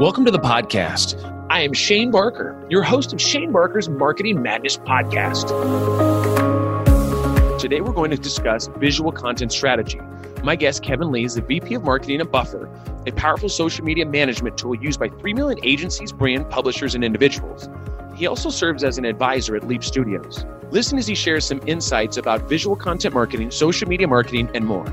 Welcome to the podcast. I am Shane Barker, your host of Shane Barker's Marketing Madness podcast. Today, we're going to discuss visual content strategy. My guest, Kevan Lee, is the VP of Marketing at Buffer, a powerful social media management tool used by 3 million agencies, brand publishers, and individuals. He also serves as an advisor at Leap Studios. Listen as he shares some insights about visual content marketing, social media marketing, and more.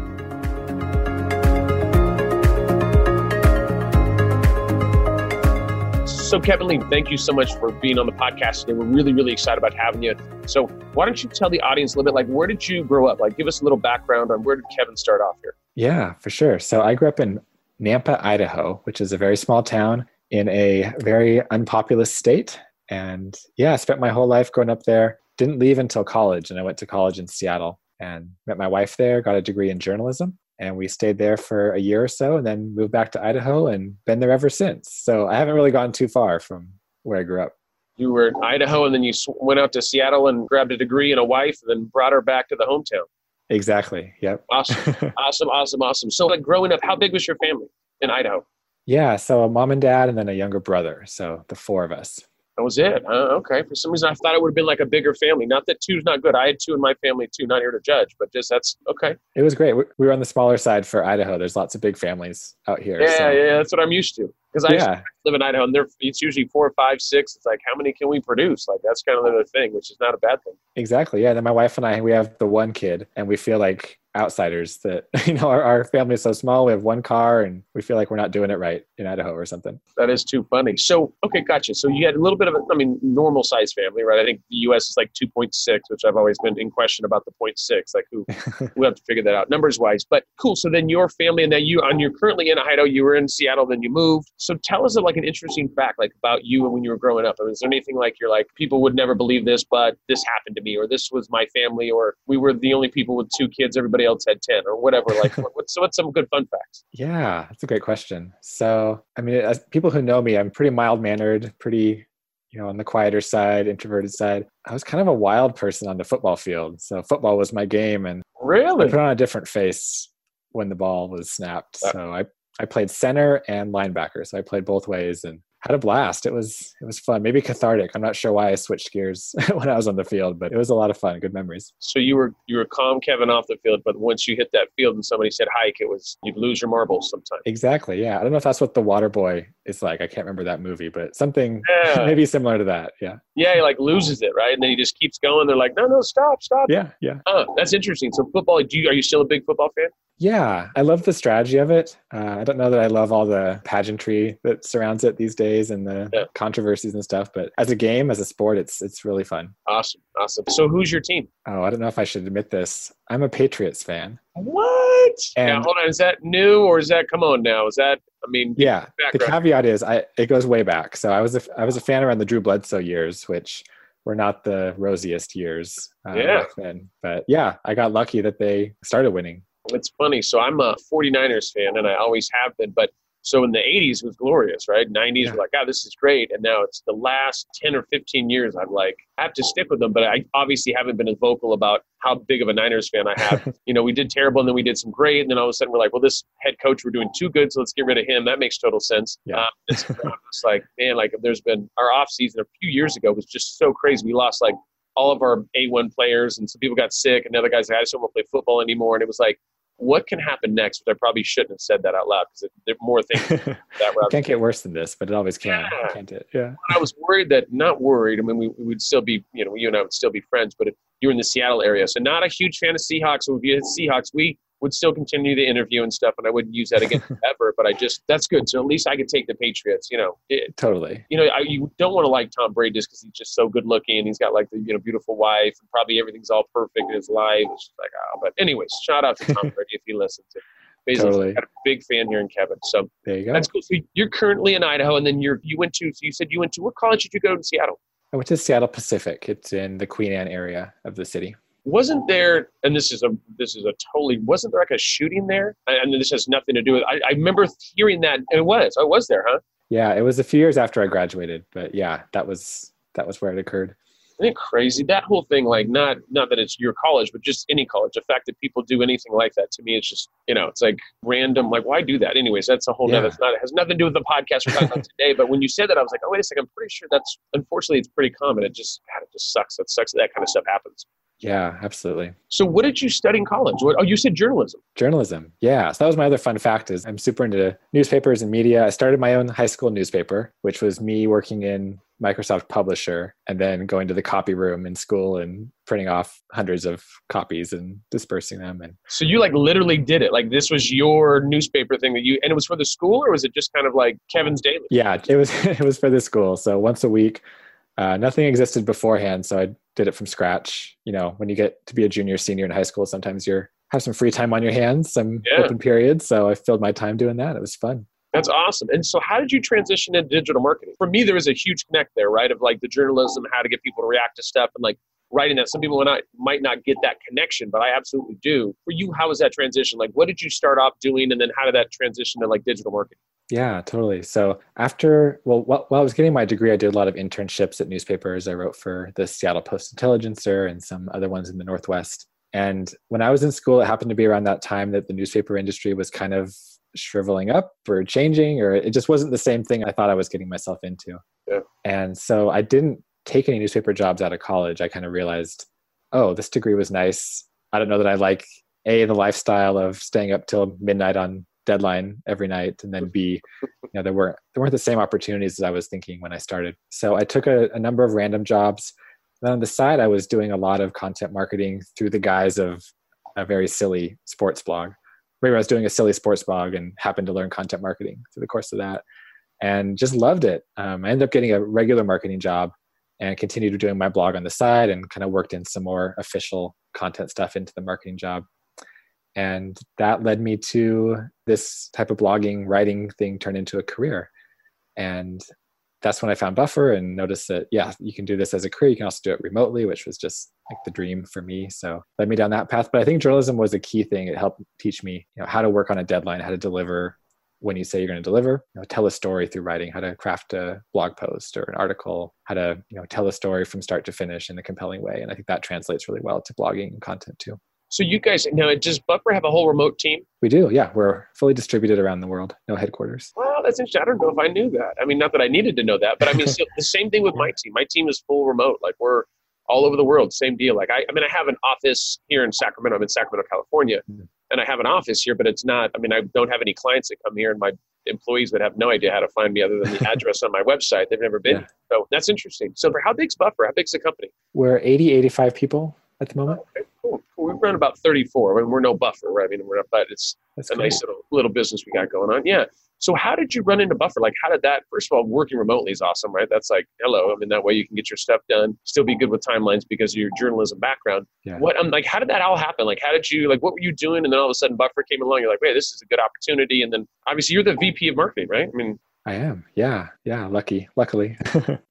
So Kevan Lee, thank you so much for being on the podcast today. We're really, really excited about having you. So why don't you tell the audience a little bit, like, where did you grow up? Like, give us a little background on where did Kevan start off here? Yeah, for sure. So I grew up in Nampa, Idaho, which is a very small town in a very unpopulous state. And yeah, I spent my whole life growing up there. Didn't leave until college. And I went to college in Seattle and met my wife there, got a degree in journalism. And we stayed there for a year or so and then moved back to Idaho and been there ever since. So I haven't really gone too far from where I grew up. You were in Idaho and then you went out to Seattle and grabbed a degree and a wife and then brought her back to the hometown. Exactly. Yep. Awesome. Awesome. So like growing up, how big was your family in Idaho? Yeah. So a mom and dad and then a younger brother. So the four of us. That was it. Okay. For some reason, I thought it would have been like a bigger family. Not that two's not good. I had two in my family too, not here to judge, but just that's okay. It was great. We were on the smaller side for Idaho. There's lots of big families out here. Yeah. That's what I'm used to. Because I used to live in Idaho and it's usually 4, 5, 6. It's like, how many can we produce? Like, that's kind of another thing, which is not a bad thing. Exactly. Yeah. And then my wife and I, we have the one kid and we feel like outsiders that, you know, our family is so small. We have one car and we feel like we're not doing it right in Idaho or something. That is too funny. So, okay. Gotcha. So you had a little bit of a, normal size family, right? I think the US is like 2.6, which I've always been in question about the 0.6, like who, we'll have to figure that out numbers wise, but cool. So then your family and then you're currently in Idaho, you were in Seattle, then you moved. So tell us like an interesting fact, like about you and when you were growing up. I mean, is there anything like you're like, people would never believe this, but this happened to me, or this was my family, or we were the only people with 2 kids. Everybody else had 10 or whatever. Like, what's some good fun facts? Yeah, that's a great question. So, I mean, as people who know me, I'm pretty mild-mannered, pretty, you know, on the quieter side, introverted side. I was kind of a wild person on the football field. So football was my game, and really I put on a different face when the ball was snapped. Wow. So I played center and linebacker. So I played both ways and had a blast. It was fun, maybe cathartic. I'm not sure why I switched gears when I was on the field, but it was a lot of fun, good memories. So you were calm, Kevan, off the field, but once you hit that field and somebody said hike, you'd lose your marbles sometimes. Exactly, yeah. I don't know if that's what The Water Boy is like. I can't remember that movie, but something maybe similar to that, yeah. Yeah, he like loses it, right? And then he just keeps going. They're like, no, stop. Yeah. That's interesting. So football, are you still a big football fan? Yeah, I love the strategy of it. I don't know that I love all the pageantry that surrounds it these days and the controversies and stuff, but as a game, as a sport, it's really fun. Awesome. So who's your team? Oh, I don't know if I should admit this. I'm a Patriots fan. What? And now, hold on. Is that new or is that, come on now? Is that, the caveat is it goes way back. So I was a fan around the Drew Bledsoe years, which were not the rosiest years back then. But yeah, I got lucky that they started winning. It's funny. So I'm a 49ers fan and I always have been, but so in the 80s was glorious, right? 90s were like, this is great. And now it's the last 10 or 15 years. I'm like, I have to stick with them, but I obviously haven't been as vocal about how big of a Niners fan I have. You know, we did terrible and then we did some great. And then all of a sudden we're like, well, this head coach, we're doing too good. So let's get rid of him. That makes total sense. Yeah. It's like, man, like there's been our off season a few years ago was just so crazy. We lost like all of our A1 players and some people got sick and the other guys, I just don't want to play football anymore. And it was like, what can happen next? Which I probably shouldn't have said that out loud because there are more things that can't get worse than this, but it always can. Yeah. Can't it? Yeah. I was worried that, not worried. I mean, we would still be, you know, you and I would still be friends, but if you're in the Seattle area, so not a huge fan of Seahawks. So if you hit Seahawks, we would still continue the interview and stuff, and I wouldn't use that again ever. But that's good. So at least I could take the Patriots. You know, totally. You know, you don't want to like Tom Brady just because he's just so good looking and he's got like the beautiful wife and probably everything's all perfect in his life. It's just like but anyways, shout out to Tom Brady if he listens. Totally. Got a big fan here in Kevan. So there you go. That's cool. So you're currently in Idaho, and then you said you went to what college did you go to in Seattle? I went to Seattle Pacific. It's in the Queen Anne area of the city. Wasn't there, and wasn't there like a shooting there? And this has nothing to do with, I remember hearing that. I was there, huh? Yeah, it was a few years after I graduated, but yeah, that was where it occurred. Isn't it crazy? That whole thing, like, not that it's your college, but just any college. The fact that people do anything like that, to me, it's just, you know, it's like random. Like, why do that? Anyways, that's a whole nother. It's not, it has nothing to do with the podcast we're talking about today. But when you said that, I was like, oh, wait a second. I'm pretty sure that's, unfortunately, it's pretty common. It just sucks. It sucks that that kind of stuff happens. Yeah, absolutely. So what did you study in college? Oh, you said journalism. Journalism, yeah. So that was my other fun fact is I'm super into newspapers and media. I started my own high school newspaper, which was me working in Microsoft Publisher and then going to the copy room in school and printing off hundreds of copies and dispersing them. And so you like literally did it. Like this was your newspaper thing that you, and it was for the school, or was it just kind of like Kevan's Daily? Yeah, it was for the school. So once a week. Nothing existed beforehand, so I did it from scratch. You know, when you get to be a junior, senior in high school, sometimes you have some free time on your hands, some open periods. So I filled my time doing that. It was fun. That's awesome. And so how did you transition into digital marketing? For me, there was a huge connect there, right? Of like the journalism, how to get people to react to stuff and like writing that. Some people might not get that connection, but I absolutely do. For you, how was that transition? Like what did you start off doing? And then how did that transition to like digital marketing? Yeah, totally. So while I was getting my degree, I did a lot of internships at newspapers. I wrote for the Seattle Post-Intelligencer and some other ones in the Northwest. And when I was in school, it happened to be around that time that the newspaper industry was kind of shriveling up or changing, or it just wasn't the same thing I thought I was getting myself into. Yeah. And so I didn't take any newspaper jobs out of college. I kind of realized, oh, this degree was nice. I don't know that I like, A, the lifestyle of staying up till midnight on deadline every night, and then B, you know, there weren't the same opportunities as I was thinking when I started. So I took a number of random jobs. Then on the side, I was doing a lot of content marketing through the guise of a very silly sports blog. Maybe I was doing a silly sports blog and happened to learn content marketing through the course of that, and just loved it. I ended up getting a regular marketing job and continued doing my blog on the side, and kind of worked in some more official content stuff into the marketing job. And that led me to this type of blogging, writing thing turned into a career. And that's when I found Buffer and noticed that, yeah, you can do this as a career. You can also do it remotely, which was just like the dream for me. So led me down that path. But I think journalism was a key thing. It helped teach me, you know, how to work on a deadline, how to deliver when you say you're going to deliver, you know, tell a story through writing, how to craft a blog post or an article, how to, you know, tell a story from start to finish in a compelling way. And I think that translates really well to blogging and content too. So you guys, now does Buffer have a whole remote team? We do, yeah. We're fully distributed around the world, no headquarters. Wow, that's interesting. I don't know if I knew that. I mean, not that I needed to know that, but I mean, so the same thing with my team. My team is full remote. Like we're all over the world, same deal. Like I mean, I have an office here in Sacramento. I'm in Sacramento, California, and I have an office here, but it's not, I mean, I don't have any clients that come here, and my employees would have no idea how to find me other than the address on my website. They've never been. Yeah. So that's interesting. So how big's Buffer? How big's the company? We're 80, 85 people at the moment. Okay. We run about 34. I mean, we're no Buffer, right? I mean, but that's a cool. Nice little business we got going on. Yeah. So how did you run into Buffer? Like, how did that, first of all, working remotely is awesome, right? That's like, hello. I mean, that way you can get your stuff done, still be good with timelines because of your journalism background. Yeah. How did that all happen? Like, how did you, like, what were you doing? And then all of a sudden Buffer came along. You're like, wait, this is a good opportunity. And then obviously you're the VP of marketing, right? I mean, I am. Yeah. Yeah. Luckily.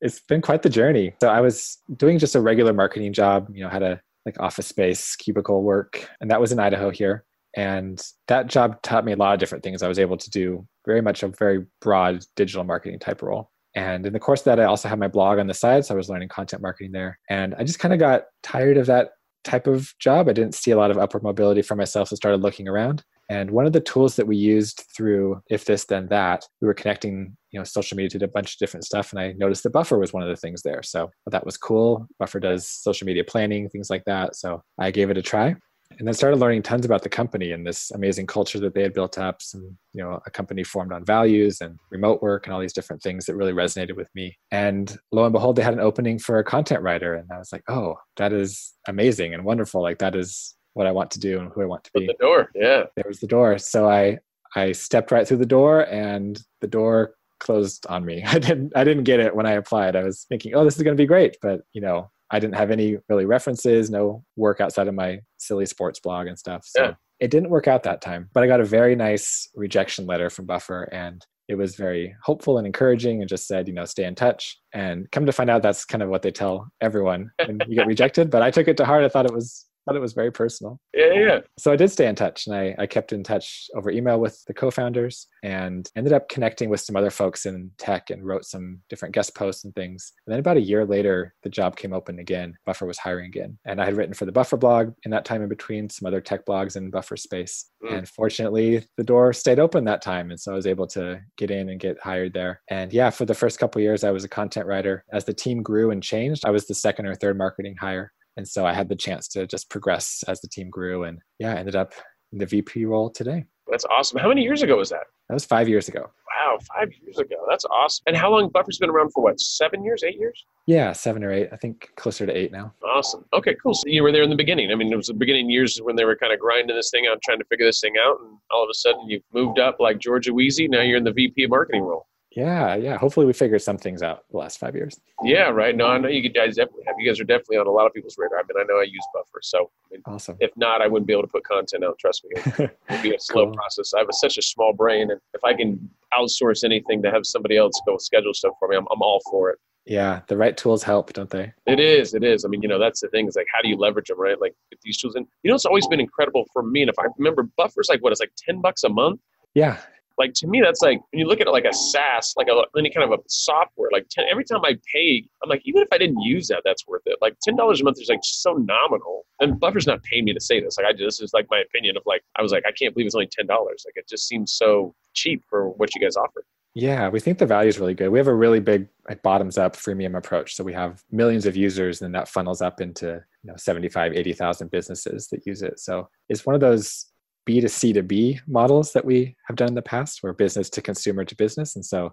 It's been quite the journey. So I was doing just a regular marketing job, you know, had a like office space, cubicle work. And that was in Idaho here. And that job taught me a lot of different things. I was able to do a very broad digital marketing type role. And in the course of that, I also had my blog on the side. So I was learning content marketing there. And I just kind of got tired of that type of job. I didn't see a lot of upward mobility for myself. So started looking around. And one of the tools that we used through If This Then That, we were connecting, you know, social media to a bunch of different stuff. And I noticed that Buffer was one of the things there. So that was cool. Buffer does social media planning, things like that. So I gave it a try and then started learning tons about the company and this amazing culture that they had built up. Some, you know, a company formed on values and remote work and all these different things that really resonated with me. And lo and behold, they had an opening for a content writer. And I was like, oh, that is amazing and wonderful. Like that is what I want to do and who I want to be. The door, yeah. There was the door. So I stepped right through the door and the door closed on me. I didn't get it when I applied. I was thinking, oh, this is going to be great. But, you know, I didn't have any really references, no work outside of my silly sports blog and stuff. So It didn't work out that time, but I got a very nice rejection letter from Buffer and it was very hopeful and encouraging and just said, you know, stay in touch. And come to find out that's kind of what they tell everyone when you get rejected. But I took it to heart. I thought it was thought it was very personal. Yeah. So I did stay in touch, and I kept in touch over email with the co-founders and ended up connecting with some other folks in tech and wrote some different guest posts and things. And then about a year later, the job came open again. Buffer was hiring again. And I had written for the Buffer blog in that time in between, some other tech blogs in Buffer space. And fortunately, the door stayed open that time. And so I was able to get in and get hired there. And yeah, for the first couple of years, I was a content writer. As the team grew and changed, I was the second or third marketing hire. And so I had the chance to just progress as the team grew, and I ended up in the VP role today. That's awesome. How many years ago was that? That was 5 years ago. Wow, 5 years ago. That's awesome. And how long Buffer's been around for, what, 7 years, 8 years? Yeah, 7 or 8. I think closer to 8 now. Awesome. Okay, cool. So you were there in the beginning. I mean, it was the beginning years when they were kind of grinding this thing out, trying to figure this thing out. And all of a sudden you've moved up like Georgia Wheezy. Now you're in the VP marketing role. Yeah. Hopefully we figured some things out the last 5 years. Yeah, right. No, I know you guys definitely have. You guys are definitely on a lot of people's radar. I mean, I know I use Buffer, so I mean, awesome. If not, I wouldn't be able to put content out. Trust me. It would be a slow process. I have such a small brain, and if I can outsource anything to have somebody else go schedule stuff for me, I'm all for it. Yeah, the right tools help, don't they? It is. I mean, that's the thing. It's like, how do you leverage them, right? Like, if these tools, and it's always been incredible for me. And if I remember, Buffer's like, what, it's like $10 a month? Yeah. Like, to me, that's like, when you look at it like a SaaS, like any kind of a software, like every time I pay, I'm like, even if I didn't use that, that's worth it. Like $10 a month is like so nominal. And Buffer's not paying me to say this. Like, this is like my opinion of like, I was like, I can't believe it's only $10. Like, it just seems so cheap for what you guys offer. Yeah, we think the value is really good. We have a really big bottoms-up freemium approach. So we have millions of users, and then that funnels up into 75,000, 80,000 businesses that use it. So it's one of those B2C to B models that we have done in the past, where business to consumer to business. And so,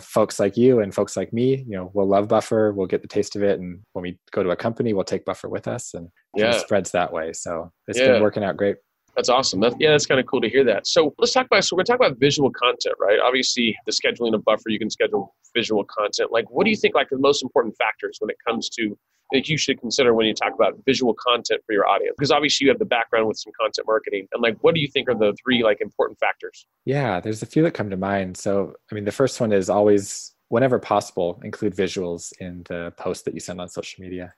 folks like you and folks like me, we'll love Buffer, we'll get the taste of it. And when we go to a company, we'll take Buffer with us, and it spreads that way. So it's been working out great. That's awesome. That's kind of cool to hear that. So we're going to talk about visual content, right? Obviously, the scheduling of Buffer, you can schedule visual content. Like, what do you think the most important factors when it comes to that you should consider when you talk about visual content for your audience? Because obviously you have the background with some content marketing, and what do you think are the three important factors? Yeah, there's a few that come to mind. So, the first one is always, whenever possible, include visuals in the posts that you send on social media,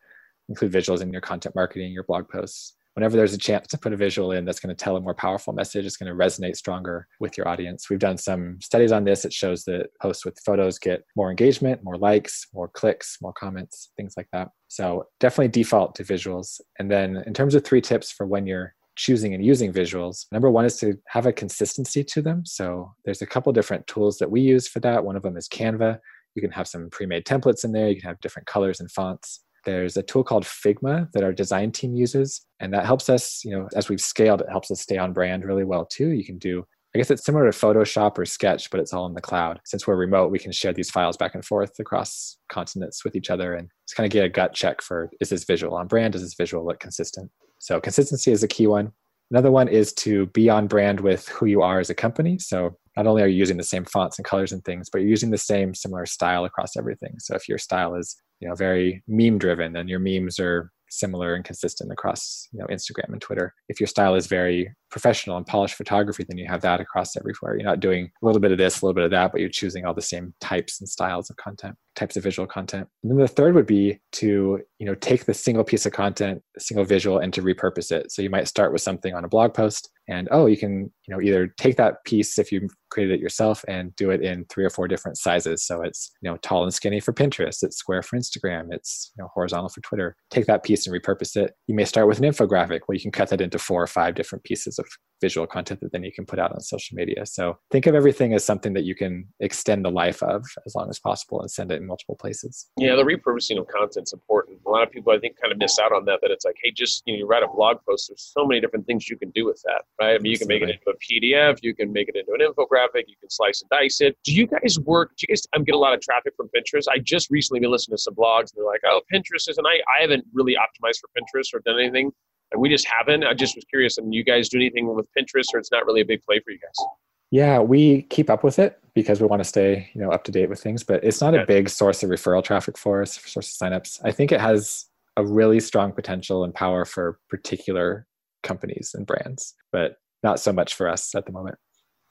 include visuals in your content marketing, your blog posts. Whenever there's a chance to put a visual in, that's going to tell a more powerful message. It's going to resonate stronger with your audience. We've done some studies on this. It shows that posts with photos get more engagement, more likes, more clicks, more comments, things like that. So definitely default to visuals. And then in terms of 3 tips for when you're choosing and using visuals, number 1 is to have a consistency to them. So there's a couple different tools that we use for that. One of them is Canva. You can have some pre-made templates in there. You can have different colors and fonts. There's a tool called Figma that our design team uses, and that helps us, as we've scaled, it helps us stay on brand really well too. You can do, I guess it's similar to Photoshop or Sketch, but it's all in the cloud. Since we're remote, we can share these files back and forth across continents with each other, and just kind of get a gut check for, is this visual on brand? Does this visual look consistent? So consistency is a key one. Another one is to be on brand with who you are as a company. So not only are you using the same fonts and colors and things, but you're using the same similar style across everything. So if your style is, very meme driven, then your memes are similar and consistent across, Instagram and Twitter. If your style is very professional and polished photography, then you have that across everywhere. You're not doing a little bit of this, a little bit of that, but you're choosing all the same types and styles of content, types of visual content. And then the third would be to, take the single piece of content, the single visual, and to repurpose it. So you might start with something on a blog post, and you can, either take that piece if you created it yourself and do it in 3 or 4 different sizes. So it's, tall and skinny for Pinterest, it's square for Instagram, it's, horizontal for Twitter. Take that piece and repurpose it. You may start with an infographic where you can cut that into 4 or 5 different pieces of visual content that then you can put out on social media. So think of everything as something that you can extend the life of as long as possible and send it in multiple places. Yeah, the repurposing of content's important. A lot of people, I think, kind of miss out on that, it's like, hey, just, you write a blog post, there's so many different things you can do with that, right? I mean, you can make it into a PDF, you can make it into an infographic, you can slice and dice it. I'm getting a lot of traffic from Pinterest. I just recently been listening to some blogs, and they're like, oh, Pinterest is, and I haven't really optimized for Pinterest or done anything. And we just haven't. I just was curious, and you guys do anything with Pinterest, or it's not really a big play for you guys? Yeah, we keep up with it because we want to stay, up to date with things, but it's not a big source of referral traffic for us, source of signups. I think it has a really strong potential and power for particular companies and brands, but not so much for us at the moment.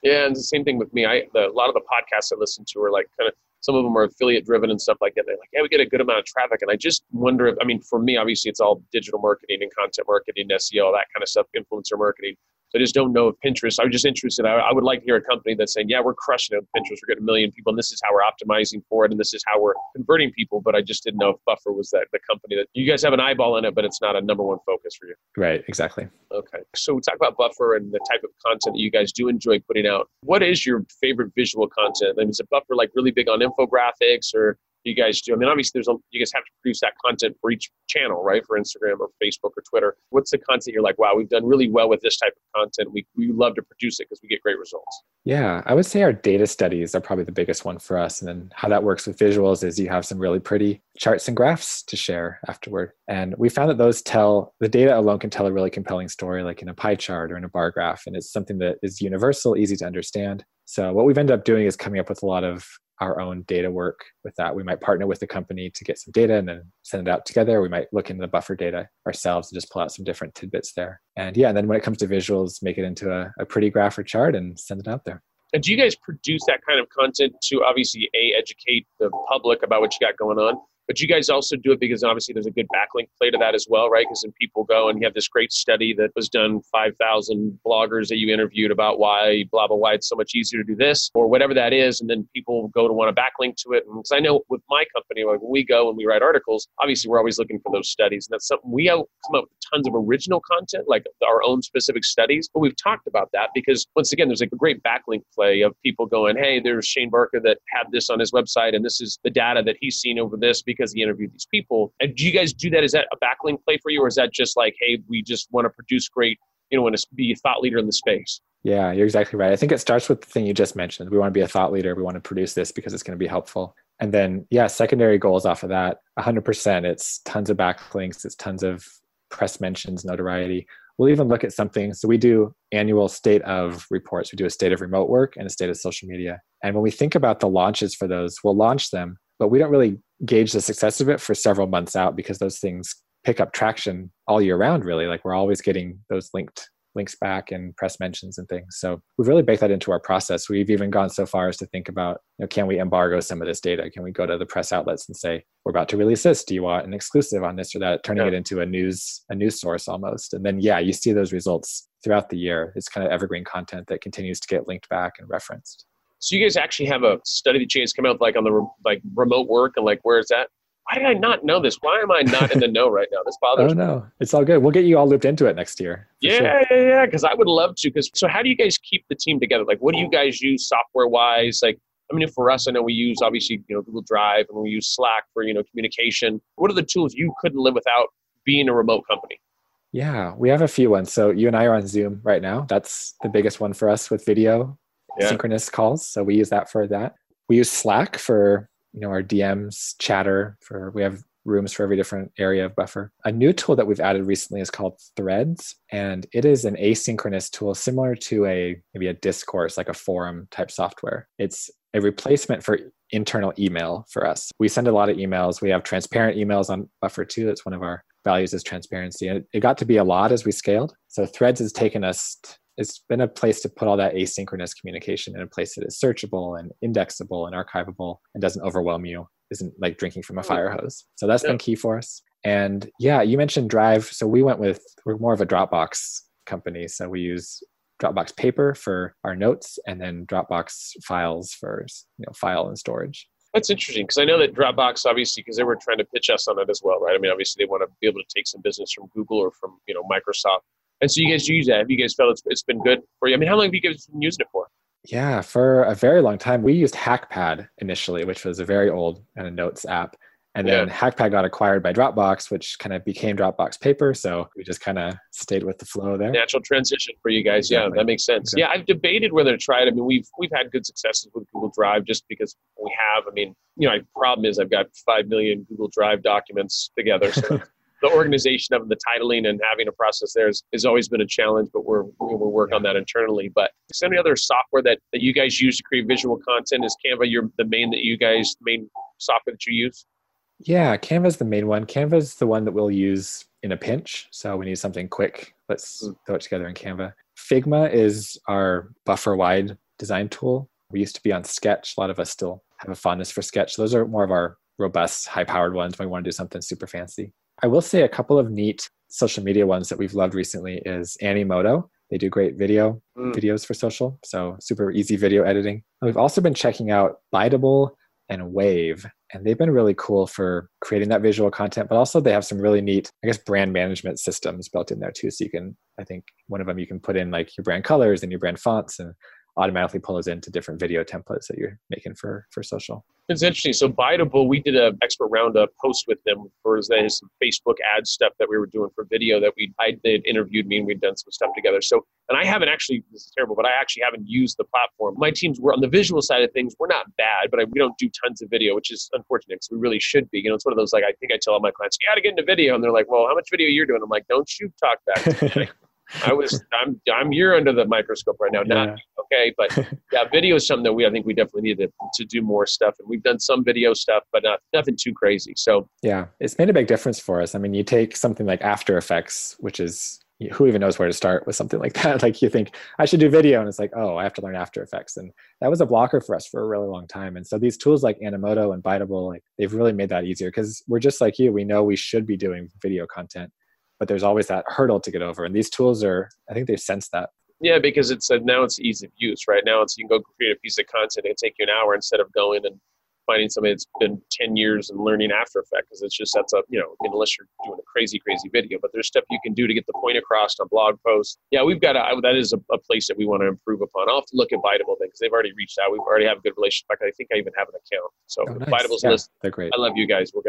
Yeah, and it's the same thing with me. A lot of the podcasts I listen to are like kind of Some of them are affiliate driven and stuff like that. They're like, yeah, we get a good amount of traffic. And I just wonder if, I mean, for me, obviously it's all digital marketing and content marketing, SEO, that kind of stuff, influencer marketing. So I just don't know if Pinterest, I'm just interested. I would like to hear a company that's saying, yeah, we're crushing it with Pinterest. We're getting a million people, and this is how we're optimizing for it, and this is how we're converting people. But I just didn't know if Buffer was that the company that you guys have an eyeball in it, but it's not a number one focus for you. Right, exactly. Okay. So we talk about Buffer and the type of content that you guys do enjoy putting out. What is your favorite visual content? I mean, is Buffer like really big on infographics, or you guys do? I mean, obviously, you guys have to produce that content for each channel, right? For Instagram or Facebook or Twitter. What's the content you're like, wow, we've done really well with this type of content. We love to produce it because we get great results. Yeah, I would say our data studies are probably the biggest one for us. And then how that works with visuals is you have some really pretty charts and graphs to share afterward. And we found that those tell, the data alone can tell a really compelling story, like in a pie chart or in a bar graph. And it's something that is universal, easy to understand. So what we've ended up doing is coming up with a lot of our own data work with that. We might partner with a company to get some data and then send it out together. We might look into the Buffer data ourselves and just pull out some different tidbits there. And yeah, and then when it comes to visuals, make it into a pretty graph or chart and send it out there. And do you guys produce that kind of content to obviously educate the public about what you got going on? But you guys also do it because obviously there's a good backlink play to that as well, right? Because then people go, and you have this great study that was done, 5,000 bloggers that you interviewed about why, blah, blah, why it's so much easier to do this or whatever that is. And then people go to want to backlink to it. And because I know with my company, like when we go and we write articles, obviously we're always looking for those studies. And that's something we have come up with tons of original content, like our own specific studies. But we've talked about that because once again, there's like a great backlink play of people going, hey, there's Shane Barker that had this on his website. And this is the data that he's seen over this because he interviewed these people. And do you guys do that? Is that a backlink play for you? Or is that just like, hey, we just want to produce great, want to be a thought leader in the space? Yeah, you're exactly right. I think it starts with the thing you just mentioned. We want to be a thought leader. We want to produce this because it's going to be helpful. And then, yeah, secondary goals off of that, 100%. It's tons of backlinks. It's tons of press mentions, notoriety. We'll even look at something. So we do annual state of reports. We do a state of remote work and a state of social media. And when we think about the launches for those, we'll launch them, but we don't really gauge the success of it for several months out because those things pick up traction all year round, really. Like we're always getting those links back and press mentions and things. So we've really baked that into our process. We've even gone so far as to think about, can we embargo some of this data? Can we go to the press outlets and say, we're about to release this. Do you want an exclusive on this or that? Turning it into a news source almost. And then, yeah, you see those results throughout the year. It's kind of evergreen content that continues to get linked back and referenced. So you guys actually have a study that you guys come out with, like on the remote work and like, where is that? Why did I not know this? Why am I not in the know right now? This bothers me. Oh no, it's all good. We'll get you all looped into it next year. Yeah. Because I would love to. So how do you guys keep the team together? Like, what do you guys use software wise? Like, I mean, for us, I know we use obviously Google Drive and we use Slack for communication. What are the tools you couldn't live without being a remote company? Yeah, we have a few ones. So you and I are on Zoom right now. That's the biggest one for us with video. Yeah. Synchronous calls. So we use that for that. We use Slack for, our DMs, chatter for, we have rooms for every different area of Buffer. A new tool that we've added recently is called Threads, and it is an asynchronous tool similar to maybe a Discourse, like a forum type software. It's a replacement for internal email for us. We send a lot of emails. We have transparent emails on Buffer too. That's one of our values is transparency. And it got to be a lot as we scaled. So Threads has taken us it's been a place to put all that asynchronous communication in a place that is searchable and indexable and archivable and doesn't overwhelm you, isn't like drinking from a fire hose. So that's been key for us. And yeah, you mentioned Drive. So we're more of a Dropbox company. So we use Dropbox Paper for our notes and then Dropbox Files for file and storage. That's interesting because I know that Dropbox, obviously, because they were trying to pitch us on it as well, right? I mean, obviously they want to be able to take some business from Google or from Microsoft. And so you guys use that. Have you guys felt it's been good for you? I mean, how long have you guys been using it for? Yeah, for a very long time. We used Hackpad initially, which was a very old kind of notes app. And then Hackpad got acquired by Dropbox, which kind of became Dropbox Paper. So we just kind of stayed with the flow there. Natural transition for you guys. Exactly. Yeah, that makes sense. Exactly. Yeah, I've debated whether to try it. I mean, we've had good successes with Google Drive just because we have. I mean, my problem is I've got 5 million Google Drive documents together. So the organization of the titling and having a process there has always been a challenge, but we'll work on that internally. But is there any other software that you guys use to create visual content? Is Canva the main software that you use? Yeah, Canva's the main one. Canva's the one that we'll use in a pinch. So we need something quick. Let's throw it together in Canva. Figma is our buffer-wide design tool. We used to be on Sketch. A lot of us still have a fondness for Sketch. Those are more of our robust, high-powered ones when we want to do something super fancy. I will say a couple of neat social media ones that we've loved recently is Animoto. They do great video videos for social, so super easy video editing. And we've also been checking out Biteable and Wave, and they've been really cool for creating that visual content, but also they have some really neat, I guess, brand management systems built in there too. So you can, I think one of them, you can put in like your brand colors and your brand fonts and automatically pull those into different video templates that you're making for social. It's interesting. So Biteable, we did an expert roundup post with them for some Facebook ad stuff that we were doing for video that they'd interviewed me and we'd done some stuff together. So, and I haven't actually, this is terrible, but I actually haven't used the platform. My teams were on the visual side of things. We're not bad, but we don't do tons of video, which is unfortunate because we really should be. You know, it's one of those, like, I think I tell all my clients, you got to get into video. And they're like, well, how much video are you doing? I'm like, don't you talk back to me. I'm you're under the microscope right now. Not okay, but yeah, video is something that I think we definitely need to do more stuff. And we've done some video stuff, but nothing too crazy. So yeah, it's made a big difference for us. I mean, you take something like After Effects, which is, who even knows where to start with something like that? Like, you think I should do video, and it's like, oh, I have to learn After Effects, and that was a blocker for us for a really long time. And so these tools like Animoto and Biteable, like, they've really made that easier because we're just like you. We know we should be doing video content, but there's always that hurdle to get over. And these tools are, I think they've sensed that. Yeah, because it's now it's ease of use, right? Now you can go create a piece of content and take you an hour instead of going and finding somebody that's been 10 years and learning After Effects, because it's just, that's a, unless you're doing a crazy video, but there's stuff you can do to get the point across on blog posts. Yeah, we've got that is a place that we want to improve upon. I'll have to look at Biteable then, because they've already reached out. We already have a good relationship. In fact, I think I even have an account. So Bitable's list. They're great. I love you guys. We'll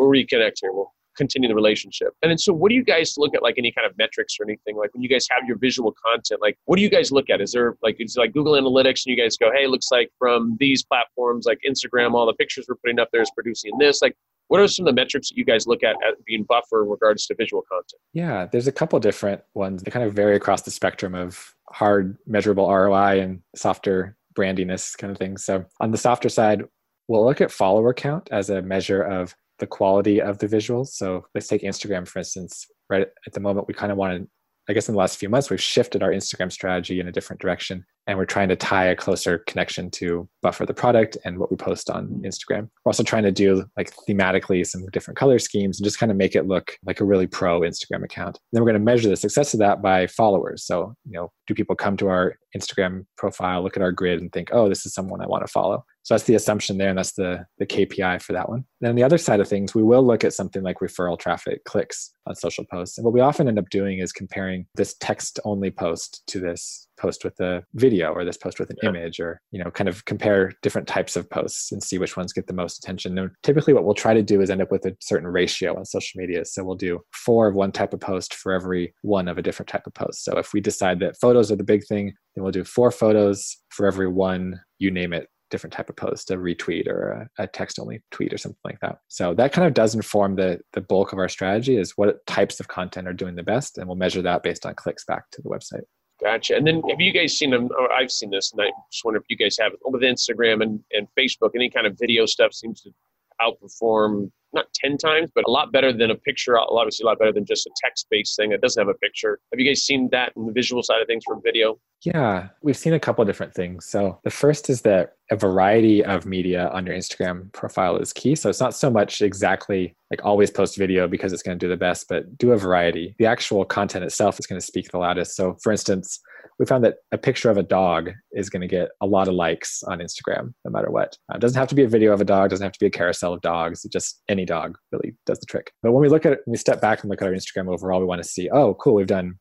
reconnect here. We'll continue the relationship. And then, so what do you guys look at, like any kind of metrics or anything? Like when you guys have your visual content, like what do you guys look at? Is there like, it's like Google Analytics and you guys go, hey, looks like from these platforms, like Instagram, all the pictures we're putting up there is producing this. Like, what are some of the metrics that you guys look at being Buffer in regards to visual content? Yeah, there's a couple different ones that kind of vary across the spectrum of hard measurable ROI and softer brandiness kind of things. So on the softer side, we'll look at follower count as a measure of the quality of the visuals. So let's take Instagram, for instance. Right at the moment, we kind of want to, I guess in the last few months, we've shifted our Instagram strategy in a different direction. And we're trying to tie a closer connection to Buffer, the product, and what we post on Instagram. We're also trying to do like thematically some different color schemes and just kind of make it look like a really pro Instagram account. And then we're going to measure the success of that by followers. So, do people come to our Instagram profile, look at our grid and think, oh, this is someone I want to follow. So that's the assumption there, and that's the KPI for that one. Then on the other side of things, we will look at something like referral traffic, clicks on social posts. And what we often end up doing is comparing this text-only post to this post with a video, or this post with an image, or kind of compare different types of posts and see which ones get the most attention. And typically what we'll try to do is end up with a certain ratio on social media. So we'll do 4 of one type of post for every 1 of a different type of post. So if we decide that photos are the big thing, then we'll do 4 photos for every 1, you name it, different type of post, a retweet or a text-only tweet or something like that. So that kind of does inform the bulk of our strategy, is what types of content are doing the best, and we'll measure that based on clicks back to the website. Gotcha. And then have you guys seen them? I've seen this, and I just wonder if you guys have, with Instagram and Facebook, any kind of video stuff seems to outperform, not 10 times, but a lot better than a picture, obviously a lot better than just a text-based thing that doesn't have a picture. Have you guys seen that in the visual side of things from video? Yeah, we've seen a couple of different things. So the first is that a variety of media on your Instagram profile is key. So it's not so much exactly like always post video because it's going to do the best, but do a variety. The actual content itself is going to speak the loudest. So for instance, we found that a picture of a dog is going to get a lot of likes on Instagram, no matter what. It doesn't have to be a video of a dog, doesn't have to be a carousel of dogs. It just, any dog really does the trick. But when we look at it, when we step back and look at our Instagram overall, we want to see, oh, cool, we've done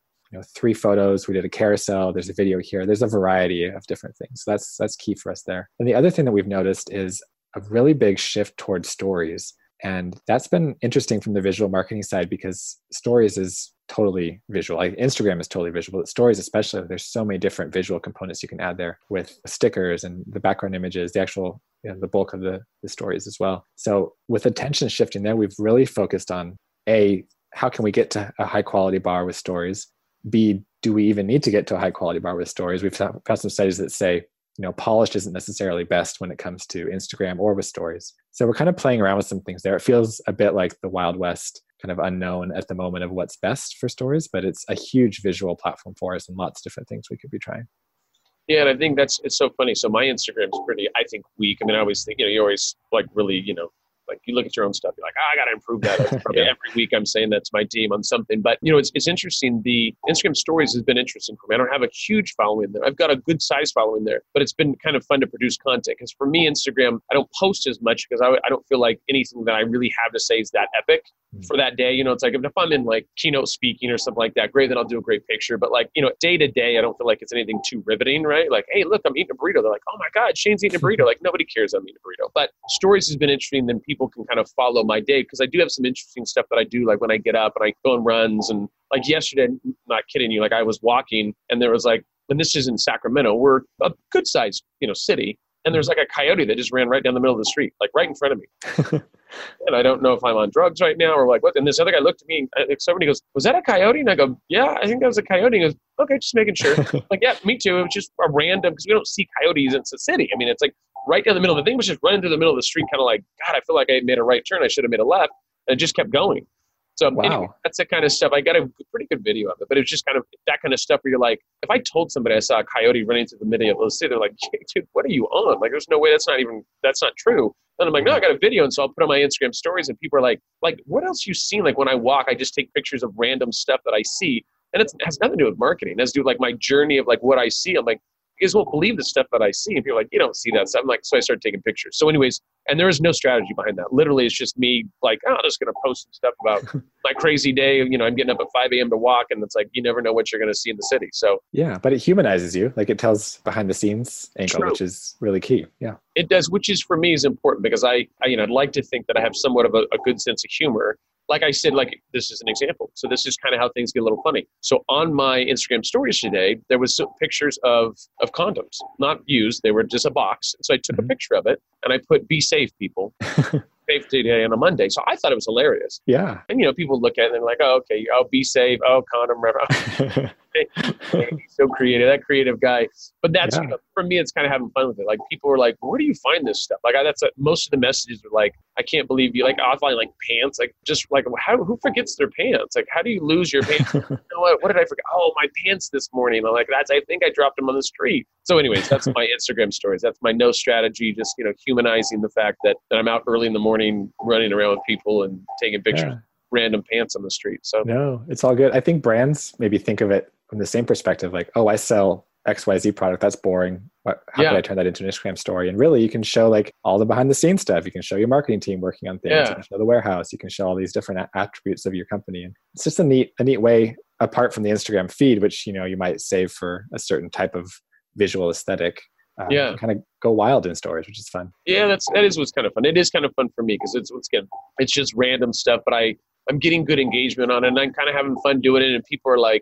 3 photos, we did a carousel, there's a video here, there's a variety of different things. So that's key for us there. And the other thing that we've noticed is a really big shift towards stories. And that's been interesting from the visual marketing side, because stories is totally visual. Like Instagram is totally visual, but stories especially, there's so many different visual components you can add there with stickers and the background images, the actual, the bulk of the stories as well. So with attention shifting there, we've really focused on A, how can we get to a high quality bar with stories? B, do we even need to get to a high quality bar with stories? We've found some studies that say, polished isn't necessarily best when it comes to Instagram or with stories. So we're kind of playing around with some things there. It feels a bit like the Wild West, kind of unknown at the moment of what's best for stories, but it's a huge visual platform for us and lots of different things we could be trying. Yeah, and I think it's so funny. So my Instagram's pretty, I think, weak. I mean, I always think, you always like really, like you look at your own stuff, you're like, I got to improve that. Probably every week I'm saying that to my team on something. But, it's interesting. The Instagram stories has been interesting for me. I don't have a huge following there. I've got a good size following there, but it's been kind of fun to produce content. Because for me, Instagram, I don't post as much because I don't feel like anything that I really have to say is that epic for that day. It's like, if I'm in like keynote speaking or something like that, great, then I'll do a great picture. But like, day to day, I don't feel like it's anything too riveting, right? Like, hey, look, I'm eating a burrito. They're like, oh my God, Shane's eating a burrito. Like, nobody cares I'm eating a burrito. But stories has been interesting. Then people can kind of follow my day, because I do have some interesting stuff that I do, like when I get up and I go on runs. And like yesterday, not kidding you, like I was walking and there was like, and this is in Sacramento, we're a good sized, city. And there's like a coyote that just ran right down the middle of the street, like right in front of me. And I don't know if I'm on drugs right now or like what. And this other guy looked at me and somebody goes, was that a coyote? And I go, yeah, I think that was a coyote. He goes, okay, just making sure. Like, yeah, me too. It was just a random, because we don't see coyotes in the city. I mean, it's like right down the middle of the thing, was just running through the middle of the street, kind of like, God, I feel like I made a right turn. I should have made a left. And it just kept going. So anyway, that's the kind of stuff. I got a pretty good video of it, but it was just kind of that kind of stuff where you're like, if I told somebody I saw a coyote running through the middle of the city, they're like, dude, what are you on? Like, there's no way that's not true. And I'm like, no, I got a video. And so I'll put on my Instagram stories and people are like, what else you seen? Like when I walk, I just take pictures of random stuff that I see. And it has nothing to do with marketing. It has to do with like my journey of like what I see. I'm like, you guys won't believe the stuff that I see. And people are like, you don't see that stuff. I'm like, so I started taking pictures. So anyways, and there is no strategy behind that. Literally, it's just me like, oh, I'm just going to post some stuff about my crazy day. I'm getting up at 5 a.m. to walk. And it's like, you never know what you're going to see in the city. So yeah, but it humanizes you. Like it tells behind the scenes angle, which is really key. Yeah, it does, which is for me is important because I'd like to think that I have somewhat of a good sense of humor. Like I said, like this is an example. So this is kind of how things get a little funny. So on my Instagram stories today, there was some pictures of condoms, not used. They were just a box. So I took a picture of it and I put, be safe, people. Safe today on a Monday. So I thought it was hilarious. Yeah. And, people look at it and they're like, oh, okay. Oh, be safe. Oh, condom. So creative, that creative guy. But that's, for me, it's kind of having fun with it. Like people are like, where do you find this stuff? Like that's most of the messages are like, I can't believe you. Like I find like pants, like just like who forgets their pants? Like, how do you lose your pants? What did I forget? Oh, my pants this morning. I'm like, I think I dropped them on the street. So anyways, that's my Instagram stories. That's my no strategy, just, humanizing the fact that I'm out early in the morning running around with people and taking pictures of random pants on the street. So no, it's all good. I think brands maybe think of it from the same perspective, like, oh, I sell XYZ product. That's boring. How could I turn that into an Instagram story? And really, you can show like all the behind the scenes stuff. You can show your marketing team working on things. You can show the warehouse. You can show all these different attributes of your company. And it's just a neat way apart from the Instagram feed, which, you might save for a certain type of visual aesthetic. Kind of go wild in stories, which is fun. Yeah, that is what's kind of fun. It is kind of fun for me because it's just random stuff, but I'm getting good engagement on it and I'm kind of having fun doing it. And people are like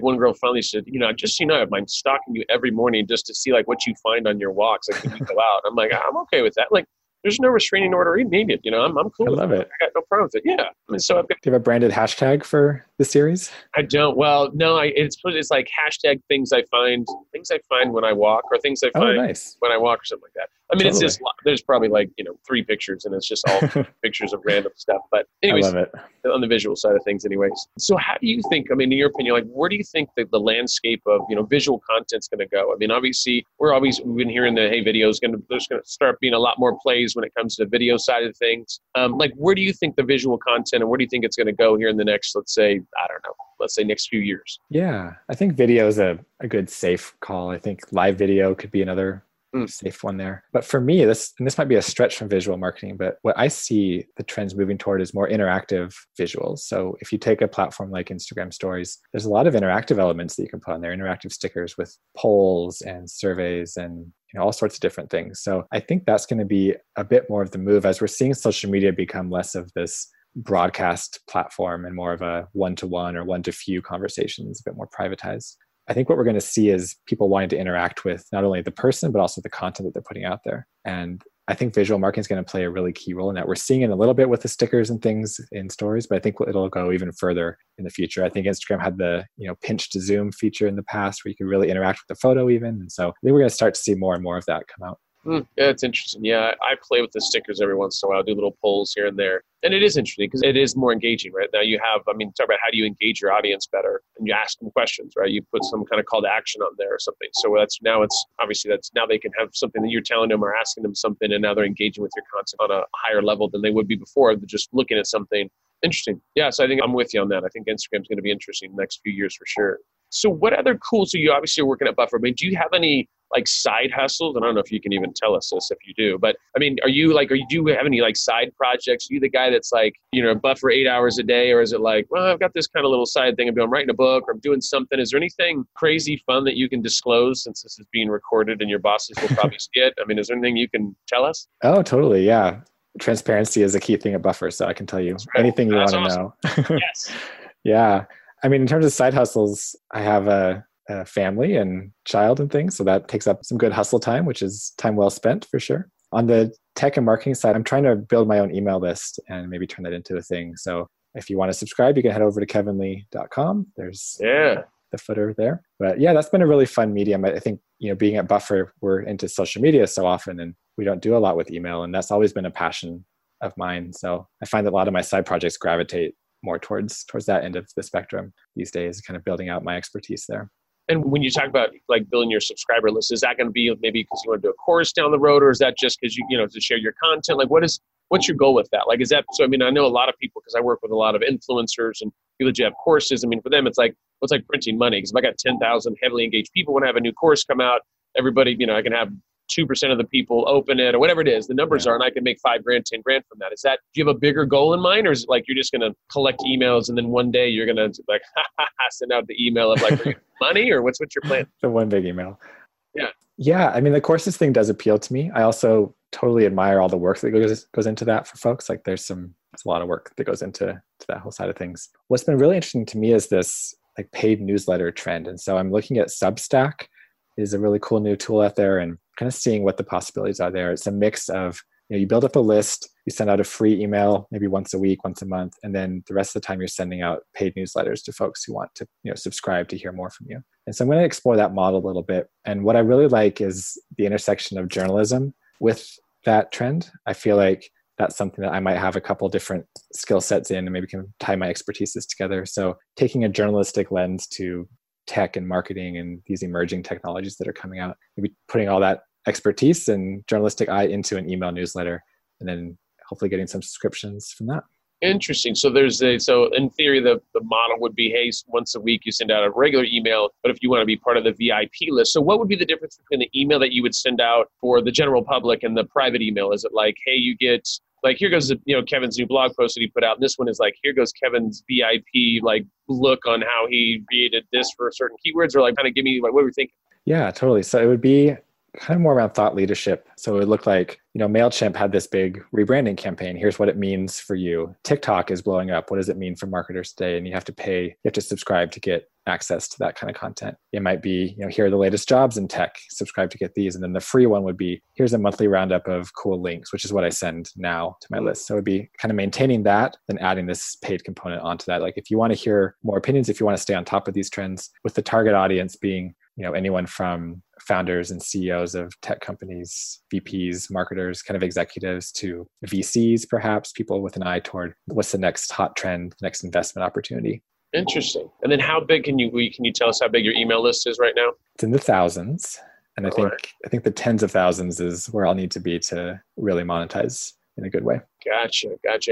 one girl finally said, just so you know, I'm stalking you every morning just to see like what you find on your walks. Like when you go out, I'm like, I'm okay with that. Like there's no restraining order needed. I'm cool. I love it. I got no problem with it. Yeah. I mean, so do you have a branded hashtag for the series? I don't. Well, no, it's like hashtag things I find when I walk or things I find when I walk or something like that. I mean, It's just, there's probably like, 3 pictures and it's just all pictures of random stuff. But anyways, I love it. On the visual side of things anyways. So how do you think, I mean, in your opinion, like where do you think that the landscape of, visual content's going to go? I mean, obviously we've been hearing that, hey, video's there's going to start being a lot more plays when it comes to the video side of things. Like where do you think the visual content and where do you think it's going to go here in the next, let's say next few years? Yeah, I think video is a good safe call. I think live video could be another safe one there. But for me, this might be a stretch from visual marketing, but what I see the trends moving toward is more interactive visuals. So if you take a platform like Instagram stories, there's a lot of interactive elements that you can put on there, interactive stickers with polls and surveys and all sorts of different things. So I think that's going to be a bit more of the move as we're seeing social media become less of this broadcast platform and more of a one-to-one or one-to-few conversations, a bit more privatized. I think what we're going to see is people wanting to interact with not only the person, but also the content that they're putting out there. And I think visual marketing is going to play a really key role in that. We're seeing it a little bit with the stickers and things in stories, but I think it'll go even further in the future. I think Instagram had the pinch to zoom feature in the past where you could really interact with the photo even. And so I think we're going to start to see more and more of that come out. Yeah, it's interesting. Yeah, I play with the stickers every once in a while. I do little polls here and there. And it is interesting because it is more engaging, right? Now you have, I mean, talk about how do you engage your audience better? And you ask them questions, right? You put some kind of call to action on there or something. So that's now it's obviously that's now they can have something that you're telling them or asking them something. And now they're engaging with your content on a higher level than they would be before. They're just looking at something. Interesting. Yeah, so I think I'm with you on that. I think Instagram's going to be interesting in the next few years for sure. So what other cool, so you obviously are working at Buffer, I mean, do you have any like side hustles? And I don't know if you can even tell us this if you do, but I mean, are you like, do you have any like side projects? Are you the guy that's like, you know, Buffer 8 hours a day? Or is it like, well, I've got this kind of little side thing. I'm writing a book or I'm doing something. Is there anything crazy fun that you can disclose since this is being recorded and your bosses will probably see it? I mean, is there anything you can tell us? Oh, totally. Yeah. Transparency is a key thing at Buffer. So I can tell you anything you want to know. Yes. Yeah. I mean, in terms of side hustles, I have a family and child and things. So that takes up some good hustle time, which is time well spent for sure. On the tech and marketing side, I'm trying to build my own email list and maybe turn that into a thing. So if you want to subscribe, you can head over to kevanlee.com. There's the footer there. But yeah, that's been a really fun medium. I think, you know, being at Buffer, we're into social media so often and we don't do a lot with email. And that's always been a passion of mine. So I find that a lot of my side projects gravitate more towards that end of the spectrum these days, kind of building out my expertise there. And when you talk about like building your subscriber list, is that going to be maybe because you want to do a course down the road, or is that just because you know, to share your content? Like what's your goal with that? Like, is that, so I mean, I know a lot of people, because I work with a lot of influencers and people that have courses. I mean, for them, it's like, well, it's like printing money. Because if I got 10,000 heavily engaged people, when I have a new course come out, everybody, you know, I can have 2% of the people open it or whatever it is, the numbers are, and I can make $5,000, $10,000 from that. Is that, do you have a bigger goal in mind, or is it like, you're just going to collect emails and then one day you're going to like, send out the email of like money, or what's your plan? The one big email. Yeah. Yeah. I mean, the courses thing does appeal to me. I also totally admire all the work that goes into that for folks. Like there's a lot of work that goes into that whole side of things. What's been really interesting to me is this like paid newsletter trend. And so I'm looking at Substack. It is a really cool new tool out there, and kind of seeing what the possibilities are there. It's a mix of, you know, you build up a list, you send out a free email maybe once a week, once a month, and then the rest of the time you're sending out paid newsletters to folks who want to, you know, subscribe to hear more from you. And so I'm going to explore that model a little bit. And what I really like is the intersection of journalism with that trend. I feel like that's something that I might have a couple different skill sets in and maybe can tie my expertises together. So taking a journalistic lens to tech and marketing and these emerging technologies that are coming out, maybe putting all that expertise and journalistic eye into an email newsletter, and then hopefully getting some subscriptions from that. Interesting. So so in theory, the model would be, hey, once a week you send out a regular email, but if you want to be part of the VIP list, so what would be the difference between the email that you would send out for the general public and the private email? Is it like, hey, you get, like, here goes, you know, Kevin's new blog post that he put out. And this one is like, here goes Kevin's VIP, like, look on how he created this for certain keywords, or like, kind of give me, like, what were you thinking? Yeah, totally. So it would be kind of more around thought leadership. So it looked like, you know, MailChimp had this big rebranding campaign. Here's what it means for you. TikTok is blowing up. What does it mean for marketers today? And you have to pay, you have to subscribe to get access to that kind of content. It might be, you know, here are the latest jobs in tech, subscribe to get these. And then the free one would be, here's a monthly roundup of cool links, which is what I send now to my list. So it would be kind of maintaining that, then adding this paid component onto that. Like, if you want to hear more opinions, if you want to stay on top of these trends, with the target audience being, you know, anyone from founders and CEOs of tech companies, VPs, marketers, kind of executives, to VCs, perhaps, people with an eye toward what's the next hot trend, the next investment opportunity. Interesting. And then how big can you tell us how big your email list is right now? It's in the thousands. And I think the tens of thousands is where I'll need to be to really monetize in a good way. Gotcha.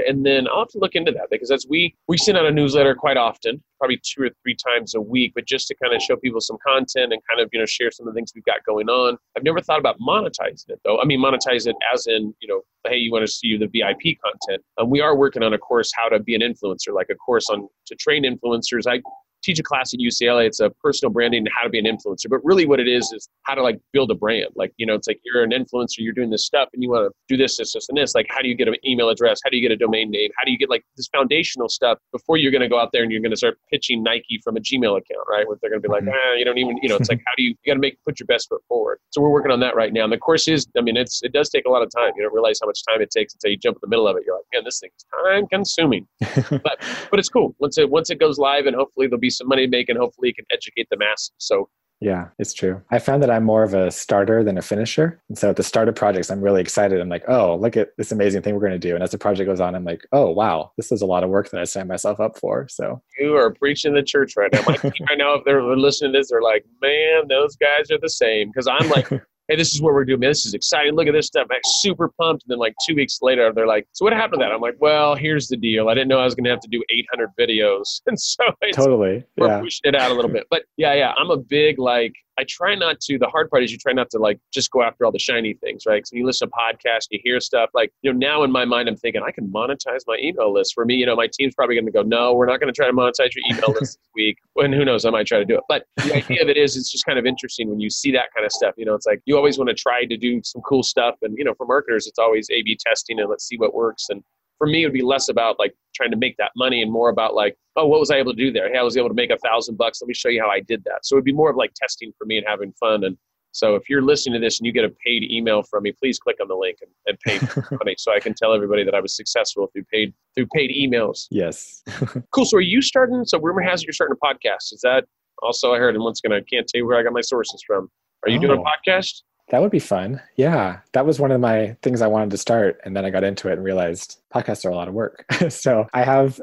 And then I'll have to look into that, because as we send out a newsletter quite often, probably 2 or 3 times a week, but just to kind of show people some content and kind of, you know, share some of the things we've got going on. I've never thought about monetizing it though. I mean, monetize it as in, you know, hey, you want to see the VIP content. And we are working on a course, how to be an influencer, like a course on to train influencers. I teach a class at UCLA. It's a personal branding and how to be an influencer. But really what it is how to like build a brand. Like, you know, it's like you're an influencer, you're doing this stuff and you want to do this, this, this, and this. Like, how do you get an email address? How do you get a domain name? How do you get like this foundational stuff before you're going to go out there and you're going to start pitching Nike from a Gmail account, right? Where they're going to be like, you don't even, you know, it's like, how do you got to put your best foot forward. So we're working on that right now. And the course is, I mean, it does take a lot of time. You don't realize how much time it takes until you jump in the middle of it. You're like, man, this thing is time consuming, but it's cool. Once it goes live, and hopefully there'll be some money to make, and hopefully it can educate the masses. So Yeah, it's true. I found that I'm more of a starter than a finisher. And so at the start of projects, I'm really excited. I'm like, oh, look at this amazing thing we're going to do. And as the project goes on, I'm like, oh, wow, this is a lot of work that I signed myself up for. So you are preaching the church right now. My team right now, if they're listening to this, they're like, man, those guys are the same. Because I'm like, hey, this is what we're doing, man. This is exciting. Look at this stuff. I'm super pumped. And then like 2 weeks later, they're like, so what happened to that? I'm like, well, here's the deal. I didn't know I was going to have to do 800 videos. And so it's, totally, yeah. We're pushing it out a little bit. But yeah, I'm a big, like, I try not to, the hard part is you try not to like just go after all the shiny things, right? Because when you listen to podcasts, you hear stuff like, you know, now in my mind, I'm thinking I can monetize my email list. For me, you know, my team's probably going to go, no, we're not going to try to monetize your email list this week. And who knows, I might try to do it. But the idea of it is, it's just kind of interesting when you see that kind of stuff, you know, it's like, you always want to try to do some cool stuff. And, you know, for marketers, it's always A/B testing and let's see what works. And for me, it would be less about like trying to make that money and more about like, oh, what was I able to do there? Hey, I was able to make $1,000. Let me show you how I did that. So it'd be more of like testing for me and having fun. And so if you're listening to this and you get a paid email from me, please click on the link and pay money so I can tell everybody that I was successful through paid emails. Yes. Cool. So are you starting? So rumor has it you're starting a podcast. Is that also I heard? And once again, I can't tell you where I got my sources from. Are you doing a podcast? That would be fun. Yeah. That was one of my things I wanted to start. And then I got into it and realized podcasts are a lot of work. So I have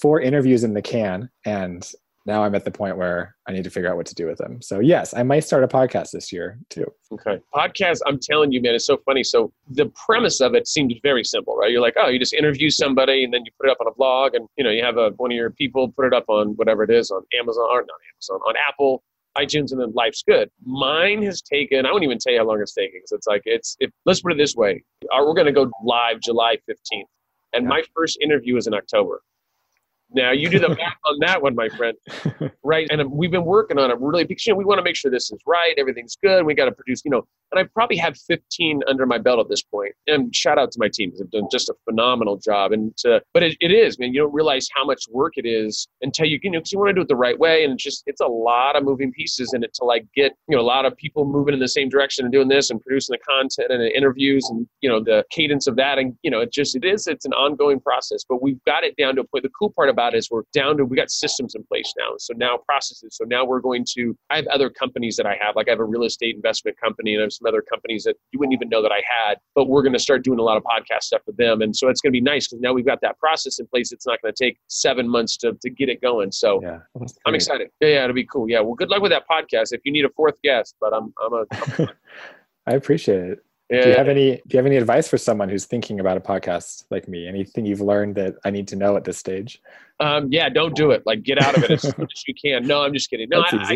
four interviews in the can, and now I'm at the point where I need to figure out what to do with them. So yes, I might start a podcast this year too. Okay. Podcast, I'm telling you, man, it's so funny. So the premise of it seems very simple, right? You're like, oh, you just interview somebody and then you put it up on a blog and, you know, you have one of your people put it up on whatever it is on Amazon or not Amazon, on Apple, iTunes, and then life's good. Mine has taken, I won't even tell you how long it's taking. Cause it's like, let's put it this way. We're going to go live July 15th. And my first interview is in October. Now you do the math on that one, my friend. Right. And we've been working on it really because, you know, we want to make sure this is right. Everything's good. We got to produce, you know, and I probably have 15 under my belt at this point. And shout out to my team. They've done just a phenomenal job. But it is, man, you don't realize how much work it is until you, cause you want to do it the right way. And it's a lot of moving pieces in it to like get, you know, a lot of people moving in the same direction and doing this and producing the content and the interviews and, you know, the cadence of that. And, you know, it's an ongoing process, but we've got it down to a point. The cool part about it is we got systems in place now. So now processes. So now I have other companies that I have, like I have a real estate investment company and I have some other companies that you wouldn't even know that I had, but we're going to start doing a lot of podcast stuff with them. And so it's going to be nice because now we've got that process in place. It's not going to take 7 months to get it going. So yeah, I'm excited. Yeah, it'll be cool. Yeah. Well, good luck with that podcast. If you need a fourth guest, but I'm I appreciate it. Yeah. Do you have any advice for someone who's thinking about a podcast like me? Anything you've learned that I need to know at this stage? Yeah, don't do it. Like, get out of it as much as you can. No, I'm just kidding. No, that's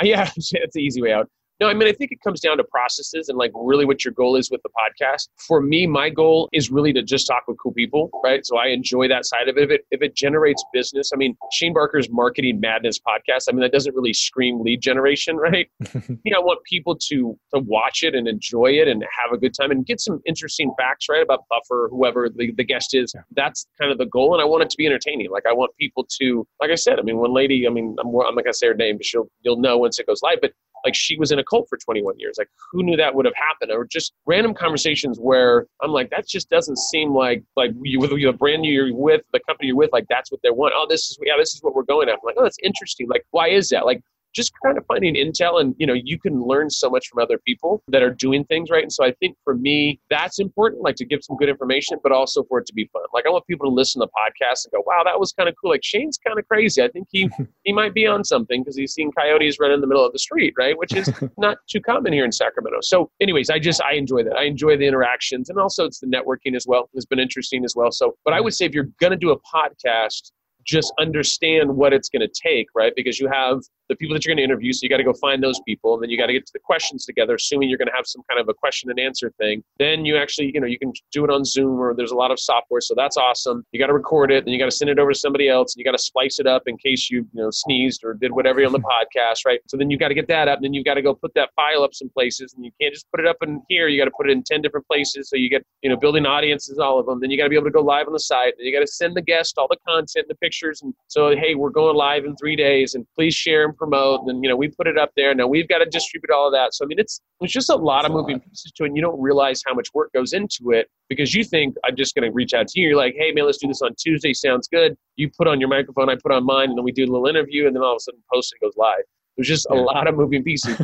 the easy way out. No, I mean, I think it comes down to processes and like really what your goal is with the podcast. For me, my goal is really to just talk with cool people, right? So I enjoy that side of it. If it generates business, I mean, Shane Barker's Marketing Madness podcast, I mean, that doesn't really scream lead generation, right? You know, I want people to watch it and enjoy it and have a good time and get some interesting facts, right? About Buffer, whoever the guest is. That's kind of the goal. And I want it to be entertaining. Like I want people to, like I said, I mean, one lady, I mean, I'm not going to say her name, but you'll know once it goes live, but like she was in a cult for 21 years. Like who knew that would have happened? Or just random conversations where I'm like, that just doesn't seem like you a brand new, you're with the company you're with, like that's what they want. Oh, this is what we're going at. I'm like, oh, that's interesting. Like, why is that? Like just kind of finding intel and, you know, you can learn so much from other people that are doing things right. And so I think for me, that's important, like to give some good information, but also for it to be fun. Like I want people to listen to podcasts and go, wow, that was kind of cool. Like Shane's kind of crazy. I think he might be on something because he's seen coyotes run in the middle of the street, right? Which is not too common here in Sacramento. So anyways, I enjoy that. I enjoy the interactions and also it's the networking as well. It's been interesting as well. So, but I would say if you're going to do a podcast, just understand what it's going to take, right? Because you have the people that you're going to interview. So you got to go find those people. And then you got to get to the questions together, assuming you're going to have some kind of a question and answer thing. Then you actually, you know, you can do it on Zoom or there's a lot of software. So that's awesome. You got to record it. Then you got to send it over to somebody else. And you got to splice it up in case you sneezed or did whatever on the podcast, right? So then you got to get that up. And then you got to go put that file up some places. And you can't just put it up in here. You got to put it in 10 different places. So you get, building audiences, all of them. Then you got to be able to go live on the site. Then you got to send the guest all the content, the pictures. And so, hey, we're going live in 3 days and please share and promote. And, we put it up there. Now we've got to distribute all of that. So, I mean, it's just a lot of moving pieces to it. And you don't realize how much work goes into it because you think I'm just going to reach out to you. You're like, hey, man, let's do this on Tuesday. Sounds good. You put on your microphone. I put on mine. And then we do a little interview. And then all of a sudden post it goes live. There's just a lot of moving pieces.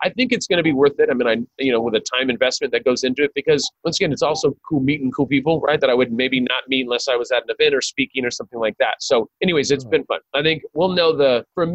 I think it's going to be worth it. I mean, with the time investment that goes into it, because once again, it's also cool meeting cool people, right? That I would maybe not meet unless I was at an event or speaking or something like that. So anyways, it's been fun. I think we'll know for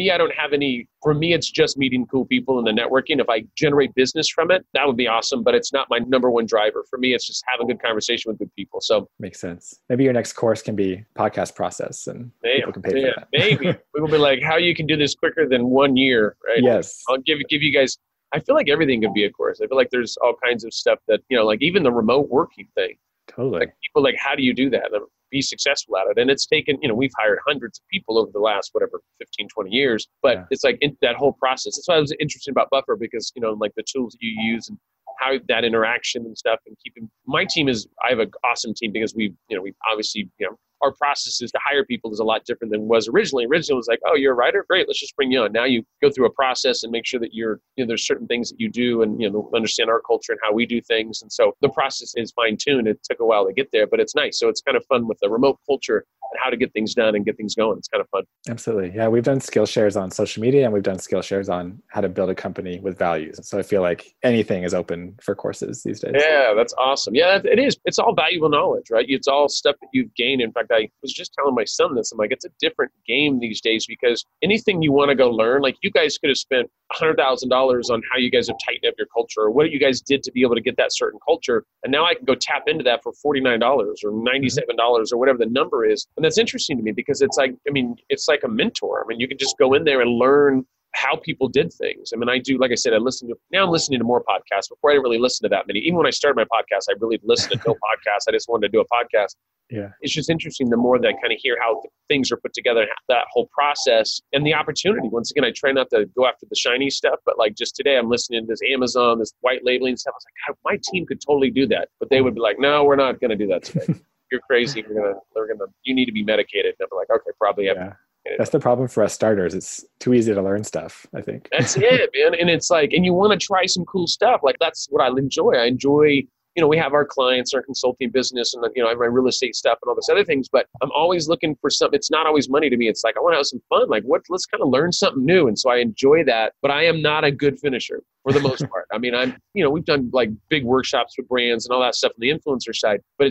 me, it's just meeting cool people and the networking. If I generate business from it, that would be awesome, but it's not my number one driver. For me, it's just having a good conversation with good people. So makes sense. Maybe your next course can be podcast process and people can pay for that. Maybe. We will be like, how you can do this quicker than 1 year, right? Yes. I'll give you guys, I feel like everything could be a course. I feel like there's all kinds of stuff that, like even the remote working thing. Totally. Like people like, how do you do that? Be successful at it. And it's taken, we've hired hundreds of people over the last, 15, 20 years, but it's like that whole process. That's why I was interested about Buffer, because, like the tools that you use and how that interaction and stuff and keeping, my team I have an awesome team because we obviously, our processes to hire people is a lot different than was originally. Originally was like, oh, you're a writer? Great, let's just bring you on. Now you go through a process and make sure that there's certain things that you do and, understand our culture and how we do things. And so the process is fine-tuned. It took a while to get there, but it's nice. So it's kind of fun with the remote culture and how to get things done and get things going. It's kind of fun. Absolutely. Yeah, we've done skill shares on social media and we've done skill shares on how to build a company with values. So I feel like anything is open for courses these days. Yeah, that's awesome. Yeah, it is. It's all valuable knowledge, right? It's all stuff that you've gained. In fact, I was just telling my son this. I'm like, it's a different game these days because anything you want to go learn, like you guys could have spent $100,000 on how you guys have tightened up your culture or what you guys did to be able to get that certain culture. And now I can go tap into that for $49 or $97 or whatever the number is. And that's interesting to me because it's like a mentor. I mean, you can just go in there and learn how people did things. I mean, I'm listening to more podcasts. Before I didn't really listen to that many. Even when I started my podcast, I really listened to no podcasts. I just wanted to do a podcast. Yeah. It's just interesting the more that I kind of hear how things are put together, that whole process and the opportunity. Once again, I try not to go after the shiny stuff, but like just today I'm listening to this Amazon, this white labeling stuff. I was like, God, my team could totally do that. But they would be like, no, we're not going to do that today. You're crazy. You need to be medicated. And I'm like, okay, probably. Yeah. That's the problem for us starters. It's too easy to learn stuff, I think. That's it, man. And it's like, and you want to try some cool stuff. Like that's what I enjoy. I enjoy, we have our clients, our consulting business, and I have my real estate stuff and all those other things, but I'm always looking for something. It's not always money to me. It's like, I want to have some fun. Like let's kind of learn something new. And so I enjoy that, but I am not a good finisher for the most part. I mean, we've done like big workshops with brands and all that stuff on the influencer side, but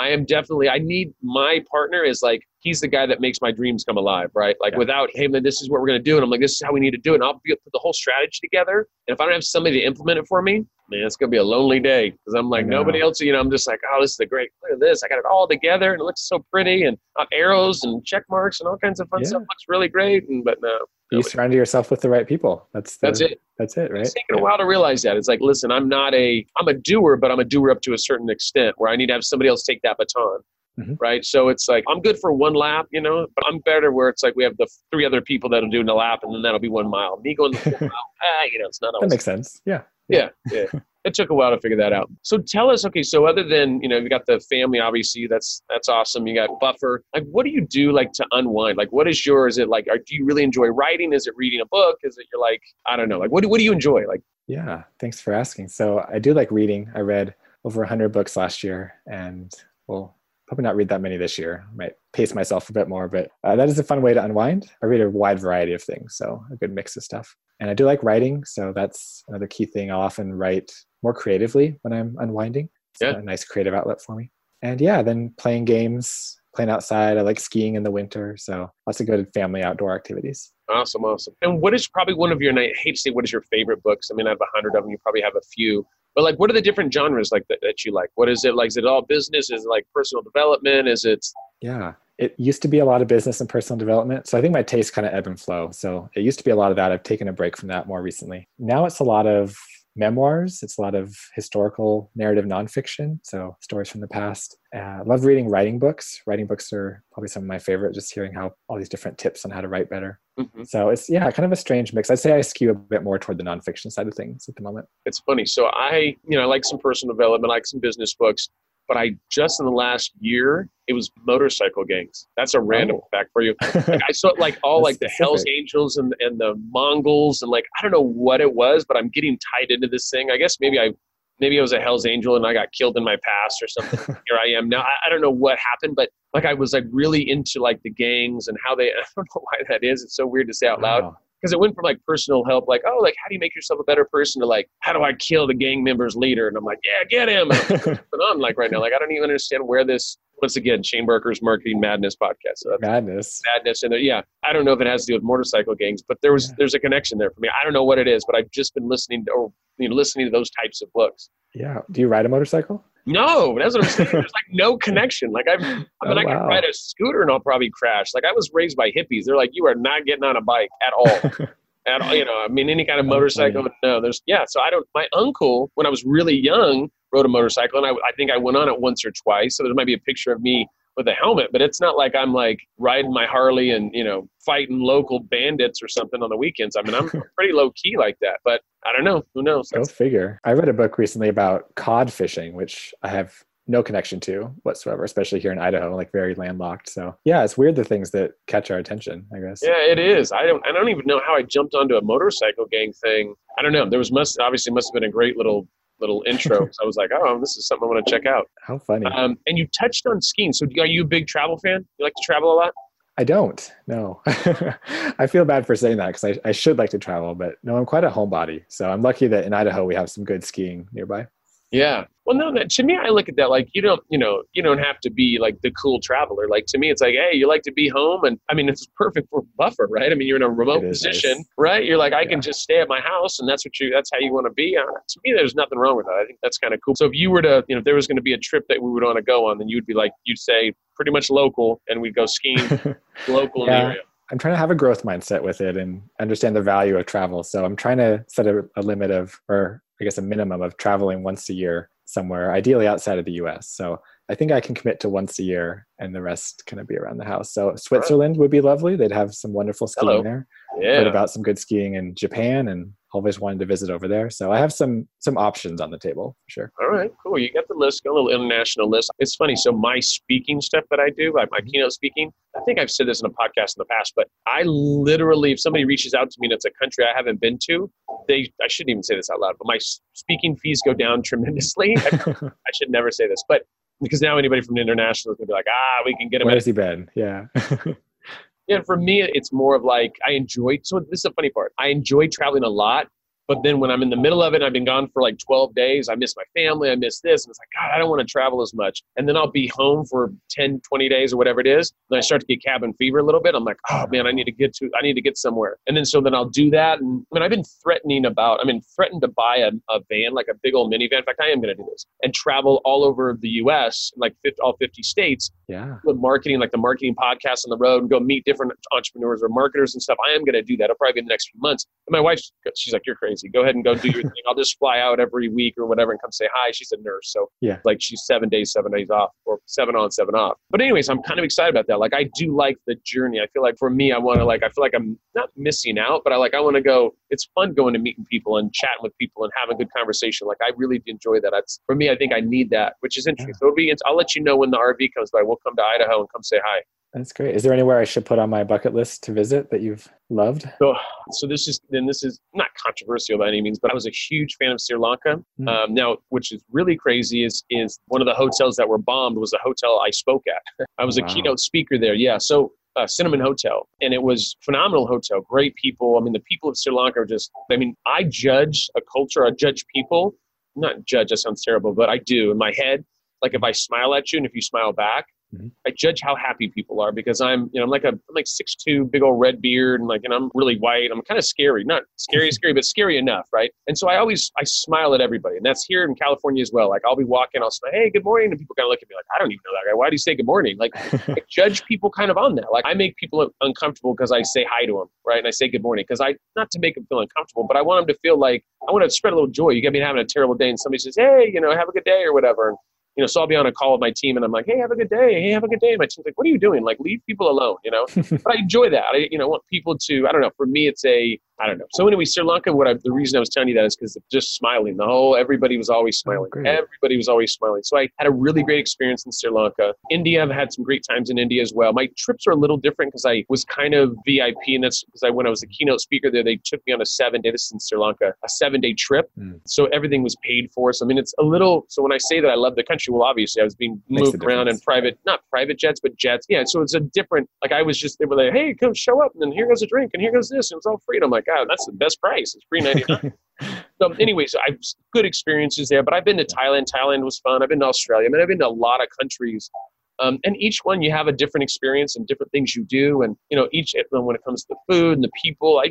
I need my partner is like, he's the guy that makes my dreams come alive, right? Like without him, then this is what we're going to do. And I'm like, this is how we need to do it. And I'll put the whole strategy together. And if I don't have somebody to implement it for me, man, it's going to be a lonely day because I'm like nobody else, I'm just like, oh, this is look at this. I got it all together and it looks so pretty and arrows and check marks and all kinds of fun stuff. Looks really great. But no. You surround yourself with the right people. That's it, right? It's taken a while to realize that. It's like, listen, I'm a doer, but I'm a doer up to a certain extent where I need to have somebody else take that baton. Mm-hmm. Right. So it's like, I'm good for one lap, but I'm better where it's like we have the three other people that'll do in a lap and then that'll be 1 mile. Me going the 4 mile, it's not always. That makes sense. Yeah. It took a while to figure that out. So tell us, okay, so other than, you got the family, obviously, that's awesome. You got Buffer. Like, what do you do like to unwind? Like, what is your, is it like, do you really enjoy writing? Is it reading a book? Is it you're like, I don't know. Like, what do you enjoy? Like, yeah, thanks for asking. So I do like reading. I read over 100 books last year and probably not read that many this year. I might pace myself a bit more, but that is a fun way to unwind. I read a wide variety of things, so a good mix of stuff. And I do like writing, so that's another key thing. I'll often write more creatively when I'm unwinding. It's a nice creative outlet for me. And then playing games, playing outside. I like skiing in the winter, so lots of good family outdoor activities. Awesome. And what is probably one of your, I hate to say what is your favorite books. I mean, I have 100 of them. You probably have a few. But like, what are the different genres like that you like? What is it like? Is it all business? Is it like personal development? Is it? Yeah, it used to be a lot of business and personal development. So I think my taste kind of ebb and flow. So it used to be a lot of that. I've taken a break from that more recently. Now it's a lot of memoirs. It's a lot of historical narrative nonfiction. So stories from the past. I love reading writing books. Writing books are probably some of my favorite, just hearing how all these different tips on how to write better. Mm-hmm. So it's, kind of a strange mix. I'd say I skew a bit more toward the nonfiction side of things at the moment. It's funny. So I, I like some personal development, I like some business books, but I just in the last year, it was motorcycle gangs. That's a random fact for you. Like, I saw like all like the specific. Hells Angels and the Mongols and like, I don't know what it was, but I'm getting tied into this thing. I guess maybe I was a Hells Angel and I got killed in my past or something. Here I am now. I don't know what happened, but like I was like really into like the gangs and how they, I don't know why that is. It's so weird to say out loud. Because it went from like personal help, like, oh, like, how do you make yourself a better person, to like, how do I kill the gang member's leader? And I'm like, yeah, get him. But I'm like right now, like, I don't even understand where this, once again, Shane Barker's Marketing Madness podcast. So that's madness in there. Yeah. I don't know if it has to do with motorcycle gangs, but there's a connection there for me. I don't know what it is, but I've just been listening to those types of books. Yeah. Do you ride a motorcycle? No, that's what I'm saying. There's like no connection. Like I can ride a scooter and I'll probably crash. Like I was raised by hippies. They're like, you are not getting on a bike at all. At all, you know, I mean, any kind of motorcycle. No, so I don't, my uncle, when I was really young, rode a motorcycle, and I think I went on it once or twice. So there might be a picture of me with a helmet, but it's not like I'm like riding my Harley and, you know, fighting local bandits or something on the weekends. I mean, I'm pretty low key like that, but I don't know. Who knows? Go figure. I read a book recently about cod fishing, which I have no connection to whatsoever, especially here in Idaho, like very landlocked. So yeah, it's weird, the things that catch our attention, I guess. Yeah, it is. I don't even know how I jumped onto a motorcycle gang thing. I don't know. There was must have been a great little intro. So I was like, oh, this is something I want to check out. How funny. And you touched on skiing. So are you a big travel fan? You like to travel a lot? I don't, no. I feel bad for saying that because I should like to travel, but no, I'm quite a homebody. So I'm lucky that in Idaho, we have some good skiing nearby. Yeah. Well, no, that, to me, I look at that like you don't have to be like the cool traveler. Like to me, it's like, hey, you like to be home. And I mean, it's perfect for Buffer, right? I mean, you're in a remote position, nice. Right? You're like, I can just stay at my house, and that's how you want to be. To me, there's nothing wrong with that. I think that's kind of cool. So if you were to, if there was going to be a trip that we would want to go on, then you'd be like, you'd say pretty much local, and we'd go skiing local in the area. I'm trying to have a growth mindset with it and understand the value of travel. So I'm trying to set a limit of, or I guess a minimum of, traveling once a year somewhere, ideally outside of the US. So I think I can commit to once a year and the rest kind of be around the house. So Switzerland would be lovely. They'd have some wonderful skiing there. Yeah. Heard about some good skiing in Japan, and always wanted to visit over there. So I have some options on the table for sure. All right, cool. You got the list, got a little international list. It's funny. So my speaking stuff that I do, like my keynote speaking, I think I've said this in a podcast in the past, but I literally, if somebody reaches out to me and it's a country I haven't been to, I shouldn't even say this out loud, but my speaking fees go down tremendously. I should never say this, but because now anybody from the international is going to be like, we can get him. Where has he been? Yeah. Yeah, for me, it's more of like, I enjoy, so this is the funny part. I enjoy traveling a lot, but then when I'm in the middle of it, I've been gone for like 12 days, I miss my family, I miss this, and it's like, God, I don't want to travel as much. And then I'll be home for 10, 20 days or whatever it is, and I start to get cabin fever a little bit. I'm like, oh man, I need to get somewhere. And then, so then I'll do that. And I mean, I've been threatened to buy a van, like a big old minivan. In fact, I am going to do this and travel all over the US, like all 50 states. Yeah. With marketing, like the marketing podcast on the road, and go meet different entrepreneurs or marketers and stuff. I am going to do that. It'll probably be in the next few months. And my wife, she's like, you're crazy. Go ahead and go do your thing. I'll just fly out every week or whatever and come say hi. She's a nurse. So like she's 7 days, 7 days off, or 7 on, 7 off. But anyways, I'm kind of excited about that. Like I do like the journey. I feel like for me, I feel like I'm not missing out, but I want to go. It's fun going to meeting people and chatting with people and having a good conversation. Like I really enjoy that. For me, I think I need that, which is interesting. So I'll let you know when the RV comes by. We'll come to Idaho and come say hi. That's great. Is there anywhere I should put on my bucket list to visit that you've loved? So this is not controversial by any means, but I was a huge fan of Sri Lanka. Now, which is really crazy, is one of the hotels that were bombed was a hotel I spoke at. I was a keynote speaker there. Yeah. So Cinnamon Hotel. And it was phenomenal hotel, great people. I mean, the people of Sri Lanka are just, I mean, I judge a culture, I judge people, not judge, that sounds terrible, but I do in my head. Like if I smile at you and if you smile back, I judge how happy people are because I'm like 6'2", big old red beard, and I'm really white. I'm kind of scary, not scary, but scary enough, right? And so I smile at everybody, and that's here in California as well. Like I'll be walking, I'll say, hey, good morning, and people kind of look at me like, I don't even know that guy. Why do you say good morning? Like I judge people kind of on that. Like I make people uncomfortable because I say hi to them, right? And I say good morning because not to make them feel uncomfortable, but I want them to feel like I want to spread a little joy. You get me having a terrible day, and somebody says, hey, have a good day or whatever. And, so I'll be on a call with my team and I'm like, hey, have a good day. Hey, have a good day. My team's like, what are you doing? Like, leave people alone, But I enjoy that. I want people to, I don't know, for me, it's I don't know. So anyway, Sri Lanka, the reason I was telling you that is because just smiling. Everybody was always smiling. Great. Everybody was always smiling. So I had a really great experience in Sri Lanka. India, I've had some great times in India as well. My trips are a little different because I was kind of VIP, and that's because when I was a keynote speaker there, they took me on a 7-day, this is in Sri Lanka, a 7-day trip. So everything was paid for. So I mean, it's a little, so when I say that I love the country, well, obviously I was being moved around in private, not private jets, but jets. Yeah. So it's a different, like I was just, they were like, hey, come show up and then here goes a drink and here goes this. And it was all free. And I'm like, God, that's the best price. It's $3.99. So anyway, so I've good experiences there, but I've been to Thailand. Thailand was fun. I've been to Australia. I mean, I've been to a lot of countries. And each one you have a different experience and different things you do. And, you know, each when it comes to the food and the people, I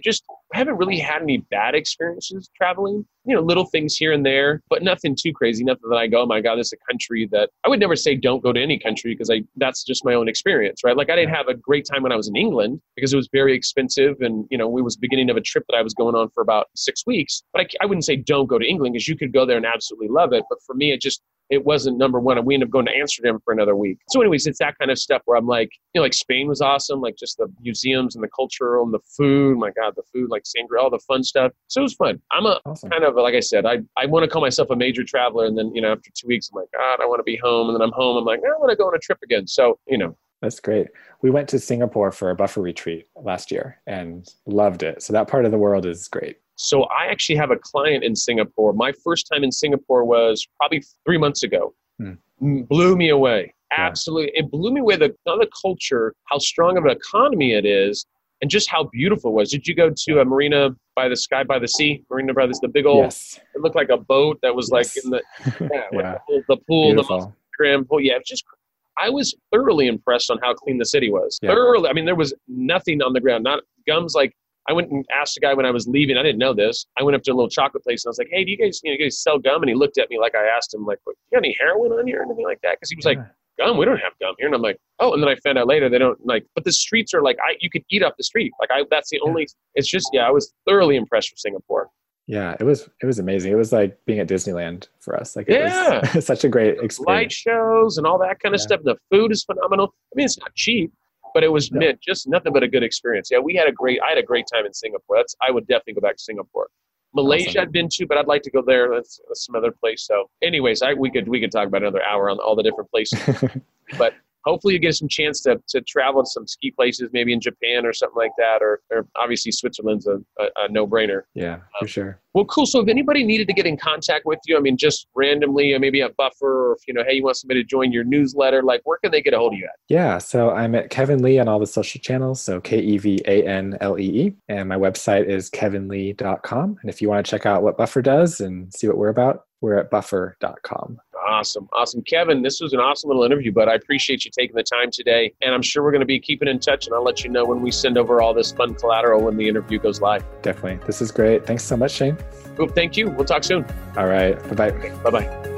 haven't really had any bad experiences traveling, you know, little things here and there, but nothing too crazy. Nothing that I go, oh my God, this is a country that I would never say don't go to any country because that's just my own experience, right? Like I didn't have a great time when I was in England because it was very expensive. And, you know, it was the beginning of a trip that I was going on for about 6 weeks, but I wouldn't say don't go to England because you could go there and absolutely love it. But for me, it wasn't number one, and we ended up going to Amsterdam for another week. So anyways, it's that kind of stuff where I'm like, you know, like Spain was awesome, like just the museums and the culture and the food. My God, the food, like Sangria, all the fun stuff. So it was fun. I'm kind of, like I said, I want to call myself a major traveler. And then, you know, after 2 weeks, I'm like, God, I want to be home. And then I'm home. I'm like, I want to go on a trip again. So, you know. That's great. We went to Singapore for a Buffer retreat last year and loved it. So that part of the world is great. So I actually have a client in Singapore. My first time in Singapore was probably 3 months ago. Blew me away. Absolutely. Yeah. It blew me away. The culture, how strong of an economy it is, and just how beautiful it was. Did you go to a Marina by the Sky by the Sea? Marina by the the big old, yes. It looked like a boat that was like in the, yeah. The pool, beautiful. The most grand pool. Yeah, it was just crazy. I was thoroughly impressed on how clean the city was. Yeah. Thoroughly. I mean, there was nothing on the ground, not gums. Like, I went and asked the guy when I was leaving, I didn't know this. I went up to a little chocolate place and I was like, hey, do you guys sell gum? And he looked at me like I asked him, like, you got any heroin on here or anything like that? Because he was like, gum? We don't have gum here. And I'm like, oh. And then I found out later they don't, like, but the streets are like, you could eat up the street. Like that's the only, it's just, I was thoroughly impressed with Singapore. Yeah, it was amazing. It was like being at Disneyland for us. Like it was such a great experience. Light shows and all that kind of stuff. The food is phenomenal. I mean, it's not cheap, but it was just nothing but a good experience. Yeah, I had a great time in Singapore. I would definitely go back to Singapore. Malaysia, awesome. I've been to, but I'd like to go there. That's some other place. So anyways, we could talk about another hour on all the different places. But hopefully you get some chance to travel to some ski places, maybe in Japan or something like that. Or obviously Switzerland's a no-brainer. Yeah, for sure. Well, cool. So if anybody needed to get in contact with you, I mean, just randomly, maybe at Buffer, or if, you know, hey, you want somebody to join your newsletter, like where can they get a hold of you at? Yeah. So I'm at Kevan Lee on all the social channels. So KevanLee. And my website is kevanlee.com. And if you want to check out what Buffer does and see what we're about, we're at buffer.com. Awesome. Awesome. Kevan, this was an awesome little interview, but I appreciate you taking the time today. And I'm sure we're going to be keeping in touch, and I'll let you know when we send over all this fun collateral when the interview goes live. Definitely. This is great. Thanks so much, Shane. Well, thank you. We'll talk soon. All right. Bye-bye. Bye-bye.